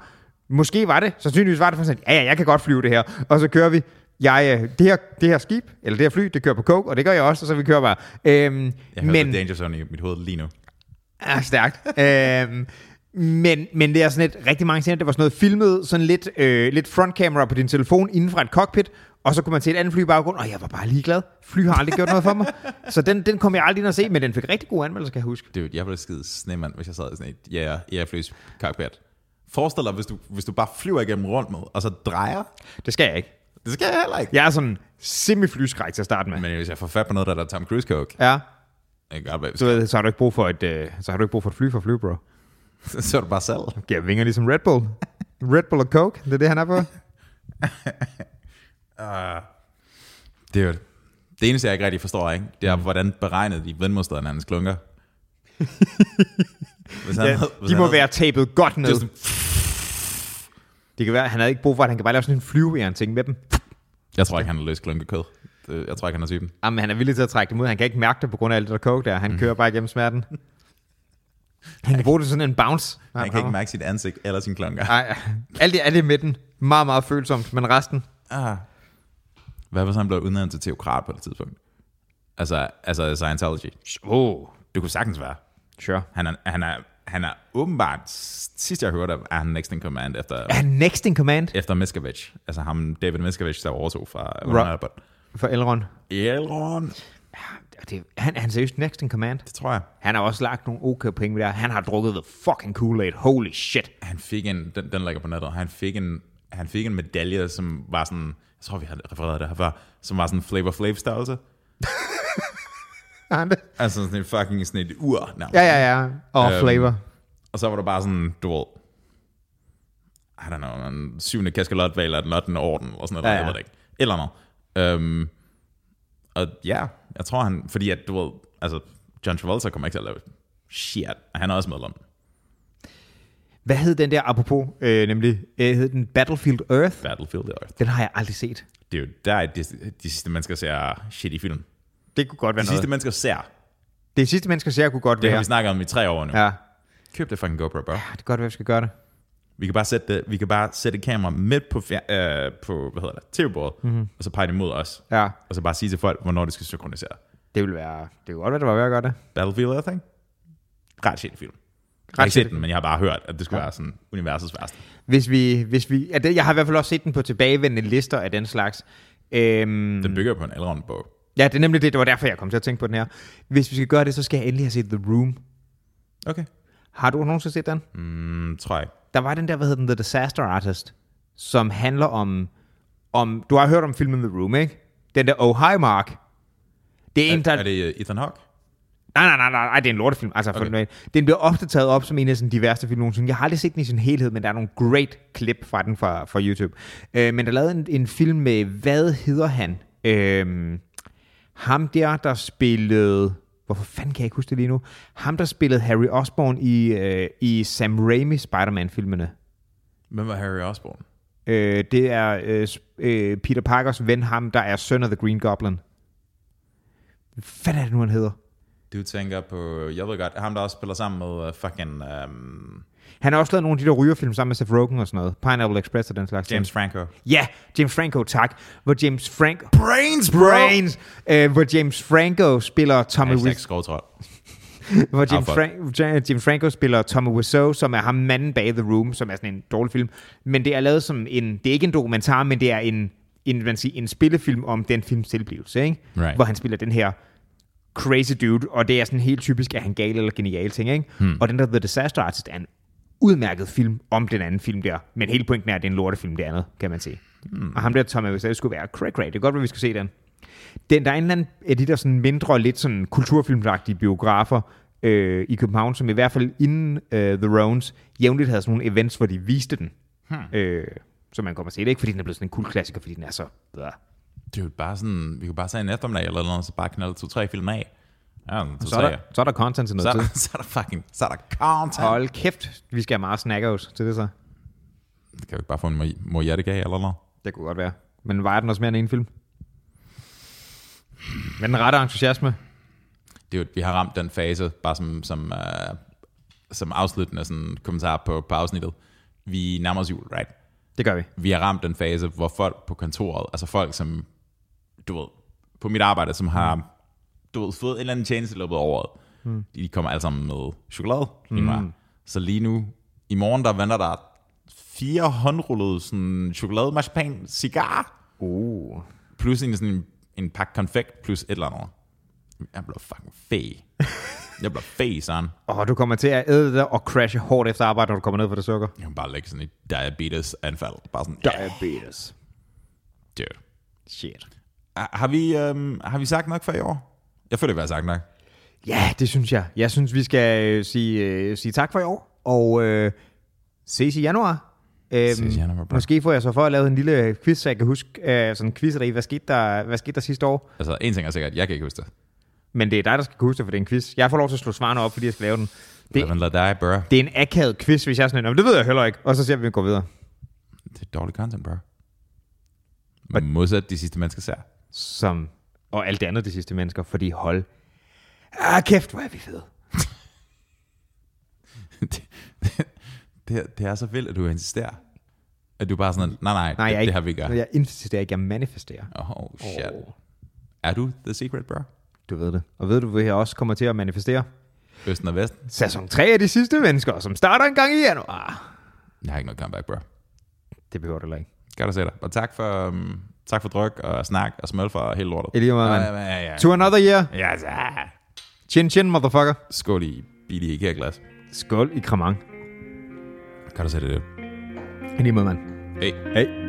Måske var det, sandsynligvis var det for sådan, ja, ja, jeg kan godt flyve det her, og så kører vi, jeg, det her, det her skib, eller det her fly, det kører på coke, og det gør jeg også, og så vi kører bare. Øhm, jeg hørte The Danger Zone i mit hoved lige nu. Ja, stærkt. øhm, men, men det er sådan et, rigtig mange scener, det var sådan noget filmet, sådan lidt, øh, lidt frontkamera på din telefon, inden fra et cockpit, og så kunne man se et andet fly i baggrunden, og jeg var bare ligeglad. Fly har aldrig gjort noget for mig. Så den, den kom jeg aldrig ind og se, men den fik rigtig god anmeldelse, kan jeg huske. Dude, jeg blev skide snemand, hvis jeg sad i sådan et, ja, jeg flyver cockpit. Forestil dig, hvis du, hvis du bare flyver igennem rundt med, og så drejer. Det skal jeg ikke. Det skal jeg heller ikke. Jeg er sådan semi-flyskræk til at starte med. Men hvis jeg får fat på noget, der er Tom Cruise coke. Ja. Du ved, så har du ikke brug for et, øh, så har du ikke brug for et fly for fly, bro. Så, så er du bare selv. Giver vinger ligesom Red Bull. Red Bull og coke, det er det, han er på. uh, dude. Det eneste, jeg ikke rigtig forstår, ikke? Det er, mm. hvordan beregnede de vandmodstanderne hans klunker. Ja, havde, de må havde, være tapet godt ned. Det, det kan være, han havde ikke brug for, at han kan bare lave sådan en flyvejernting med dem. Jeg tror ikke, han har løst klunkekød. Jeg tror ikke, han er typen. Jamen, han er villig til at trække dem ud. Han kan ikke mærke det på grund af alt det der coke der. Han mm. kører bare igennem smerten. Han kan bruge det sådan en bounce. Han, han kan ikke mærke sit ansigt eller sin klunker. Nej, alt det, alt det med den. Meget, meget følsomt, men resten. Ah. Hvad var så, han blev udnævnt til teokrat på det tidspunkt? Altså, altså Scientology. Oh. Det kunne sagtens være. Sure. Han er, han er, han er åbenbart, sidst jeg hørte, er han next in command efter... Er han next in command? Efter Miscavige. Altså ham, David Miscavige, der overtog fra... Ro- for Elrond. Elrond. Ja, det, han, han er seriøst next in command. Det tror jeg. Han har også lagt nogle okay penge der. Han har drukket the fucking Kool-Aid. Holy shit. Han fik en... Den, den ligger på nettet. Han fik en, han fik en medalje, som var sådan... Jeg tror, vi har refereret det her før. Som var sådan Flavor Flav-størrelse. Andet. Altså sådan et fucking sådan et ur nærmest. Ja, ja, ja. Og øhm, flavor. Og så var der bare sådan, du ved, I don't know, en syvende kaskalotval eller den ottende orden, eller sådan noget, ja, ja. Jeg ved det ikke. Eller noget. Øhm, og ja, jeg tror han, fordi at, du ved, altså, John Travolta kommer ikke til at lave shit, og han er også medlem. Hvad hed den der, apropos, øh, nemlig, øh, hed den Battlefield Earth? Battlefield Earth. Den har jeg aldrig set. Det er jo der, de, de sidste mennesker ser shit i film. Det kunne godt være det sidste noget. Mennesker ser. Det sidste mennesker ser kunne godt det være. Det har vi snakket om i tre år nu. Ja. Køb det fucking GoPro, bro. Ja, det er godt, at vi skal gøre det. Vi kan bare sætte det, vi kan bare sætte et kamera midt på, fjer, øh, på hvad hedder det, T V-bordet, mm-hmm. og så pege det mod os. Ja. Og så bare sige til folk, hvornår det skal synkronisere. Det ville være, det ville godt være, det var værd at gøre det. Battlefield Earth, ikke? Ret shit film. Jeg har ikke set den, men jeg har bare hørt, at det skulle ja. være sådan universets værste. Hvis vi, hvis vi, ja, det, jeg har i hvert fald også set den på tilbagevendende lister af den slags. Øhm, den bygger på en Elrond-bog. Ja, det er nemlig det. Det var derfor, jeg kom til at tænke på den her. Hvis vi skal gøre det, så skal jeg endelig have set The Room. Okay. Har du nogensinde set den? Mm, tror jeg. Der var den der, hvad hed den, The Disaster Artist, som handler om... om du har hørt om filmen The Room, ikke? Den der Oh Hi Mark. Det er, er, en, der... er det Ethan Hawke? Nej, nej, nej, nej, nej, det er en lortefilm. Altså, okay. Den, den bliver ofte taget op som en af de værste film nogensinde. Jeg har aldrig set den i sin helhed, men der er nogle great klip fra den fra, fra YouTube. Øh, men der lavede en, en film med, hvad hedder han? Øh... Ham der, der spillede Hvorfor fanden kan jeg ikke huske det lige nu? Ham, der spillede Harry Osborn i, øh, i Sam Raimi Spider-Man-filmene. Hvem var Harry Osborn? Øh, det er øh, Peter Parkers ven, ham, der er søn af The Green Goblin. Hvad er det nu, han hedder? Du tænker på, jeg ved godt, ham, der også spiller sammen med uh, fucking... Um han har også lavet nogle af de der rygerfilm sammen med Seth Rogen og sådan noget. Pineapple Express og den slags. James film. Franco. Ja, James Franco, tak. Hvor James Franco... Brains, bro! Brains! Øh, hvor James Franco spiller Tommy... Hashtag Wiz- skovtrøl. hvor James, Fra- James Franco spiller Tommy Wiseau, som er ham manden bag The Room, som er sådan en dårlig film. Men det er lavet som en... Det er ikke en dokumentar, men det er en, en, man siger, en spillefilm om den films tilblivelse, ikke? Right. Hvor han spiller den her... crazy dude, og det er sådan helt typisk, at han gal eller genial ting, ikke? Hmm. Og den der The Disaster Artist er en udmærket film om den anden film der, men hele pointen er, at det er en lortefilm, det andet, kan man sige. Hmm. Og ham der, Tom Avisale, skulle være cray cray. Det er godt, at vi skulle se den. den der er en eller anden af de der sådan mindre, lidt sådan kulturfilmagtige biografer øh, i København, som i hvert fald inden øh, The Rounds jævnligt havde sådan nogle events, hvor de viste den. Hmm. Øh, så man kommer og se det, ikke fordi den er blevet sådan en cool klassiker, fordi den er så... Blah. Det er jo bare sådan, vi kunne bare tage en eftermiddag eller noget, så bare knalde to-tre film af. Ja, to, så, er der, så er der content til noget så, tid. Så er der fucking, så er der content. Hold kæft, vi skal have meget snackos til det så. Det kan jo ikke bare få en mojattegage eller noget. Det kunne godt være. Men vejer den også mere end en film? Med den rette entusiasme? Det er jo, vi har ramt den fase, bare som, som, uh, som afsluttende sådan kommentar på, på afsnittet. Vi nærmer os jul, right? Det gør vi. Vi har ramt den fase, hvor folk på kontoret, altså folk som, du ved, på mit arbejde, som har, du ved, fået en eller anden tjeneste i løbet af året, mm. de kommer alle sammen med chokolade. Mm. Så lige nu, i morgen, der venter der fire håndrullede sådan chokolade-marcipan-cigar. Oh. Plus en, sådan, en pakke konfekt, plus et eller andet. Jeg bliver fucking fæ. Jeg bliver fæ, sådan. Og du kommer til at æde det og crashe hårdt efter arbejde, når du kommer ned for det sukker. Jeg kan bare lægge sådan et diabetes-anfald. Bare sådan, diabetes. Oh. Dude. Shit. Har vi, øhm, har vi sagt nok for i år? Jeg føler ikke, hvad jeg har sagt nok. Ja, det synes jeg. Jeg synes, vi skal sige, øh, sige tak for i år. Og øh, ses i januar. Øhm, ses i januar bro. Måske får jeg så for at lave en lille quiz, så jeg kan huske øh, sådan en quiz af hvad skete der, hvad skete der sidste år? Altså, en ting er sikkert, jeg kan ikke huske det. Men det er dig, der skal huske det, for det er en quiz. Jeg får lov til at slå svarene op, fordi jeg skal lave den. Det, dig, det er en akavet quiz, hvis jeg er sådan en, det ved jeg heller ikke. Og så ser vi, vi går videre. Det er dårlig content, bro. Men modsat de sidste mennesker ser. Som, og alt det andet de sidste mennesker, fordi hold. Ah, kæft, hvor er vi fede. det, det, det er så vildt, at du insisterer. At du bare sådan, nej, nej, nej det, ikke, det her vi gør. Jeg insisterer ikke, jeg manifesterer. Oh, shit. Oh. Er du the secret, bro? Du ved det. Og ved du, hvad jeg også kommer til at manifestere? Østen og Vesten. Sæson tre af de sidste mennesker, som starter en gang i januar. Jeg har ikke noget comeback, bro. Det behøver du ikke. Godt at se dig. Og tak for, um, tak for dryk og snak og smøl for hele lortet. I lige meget, man. Ja, ja, ja. To another year. Ja, så. Chin chin, motherfucker. Skål i billig IKEA-glas. Skål i kramang. Godt at se dig, det. I lige måde, man. Hey. Hey.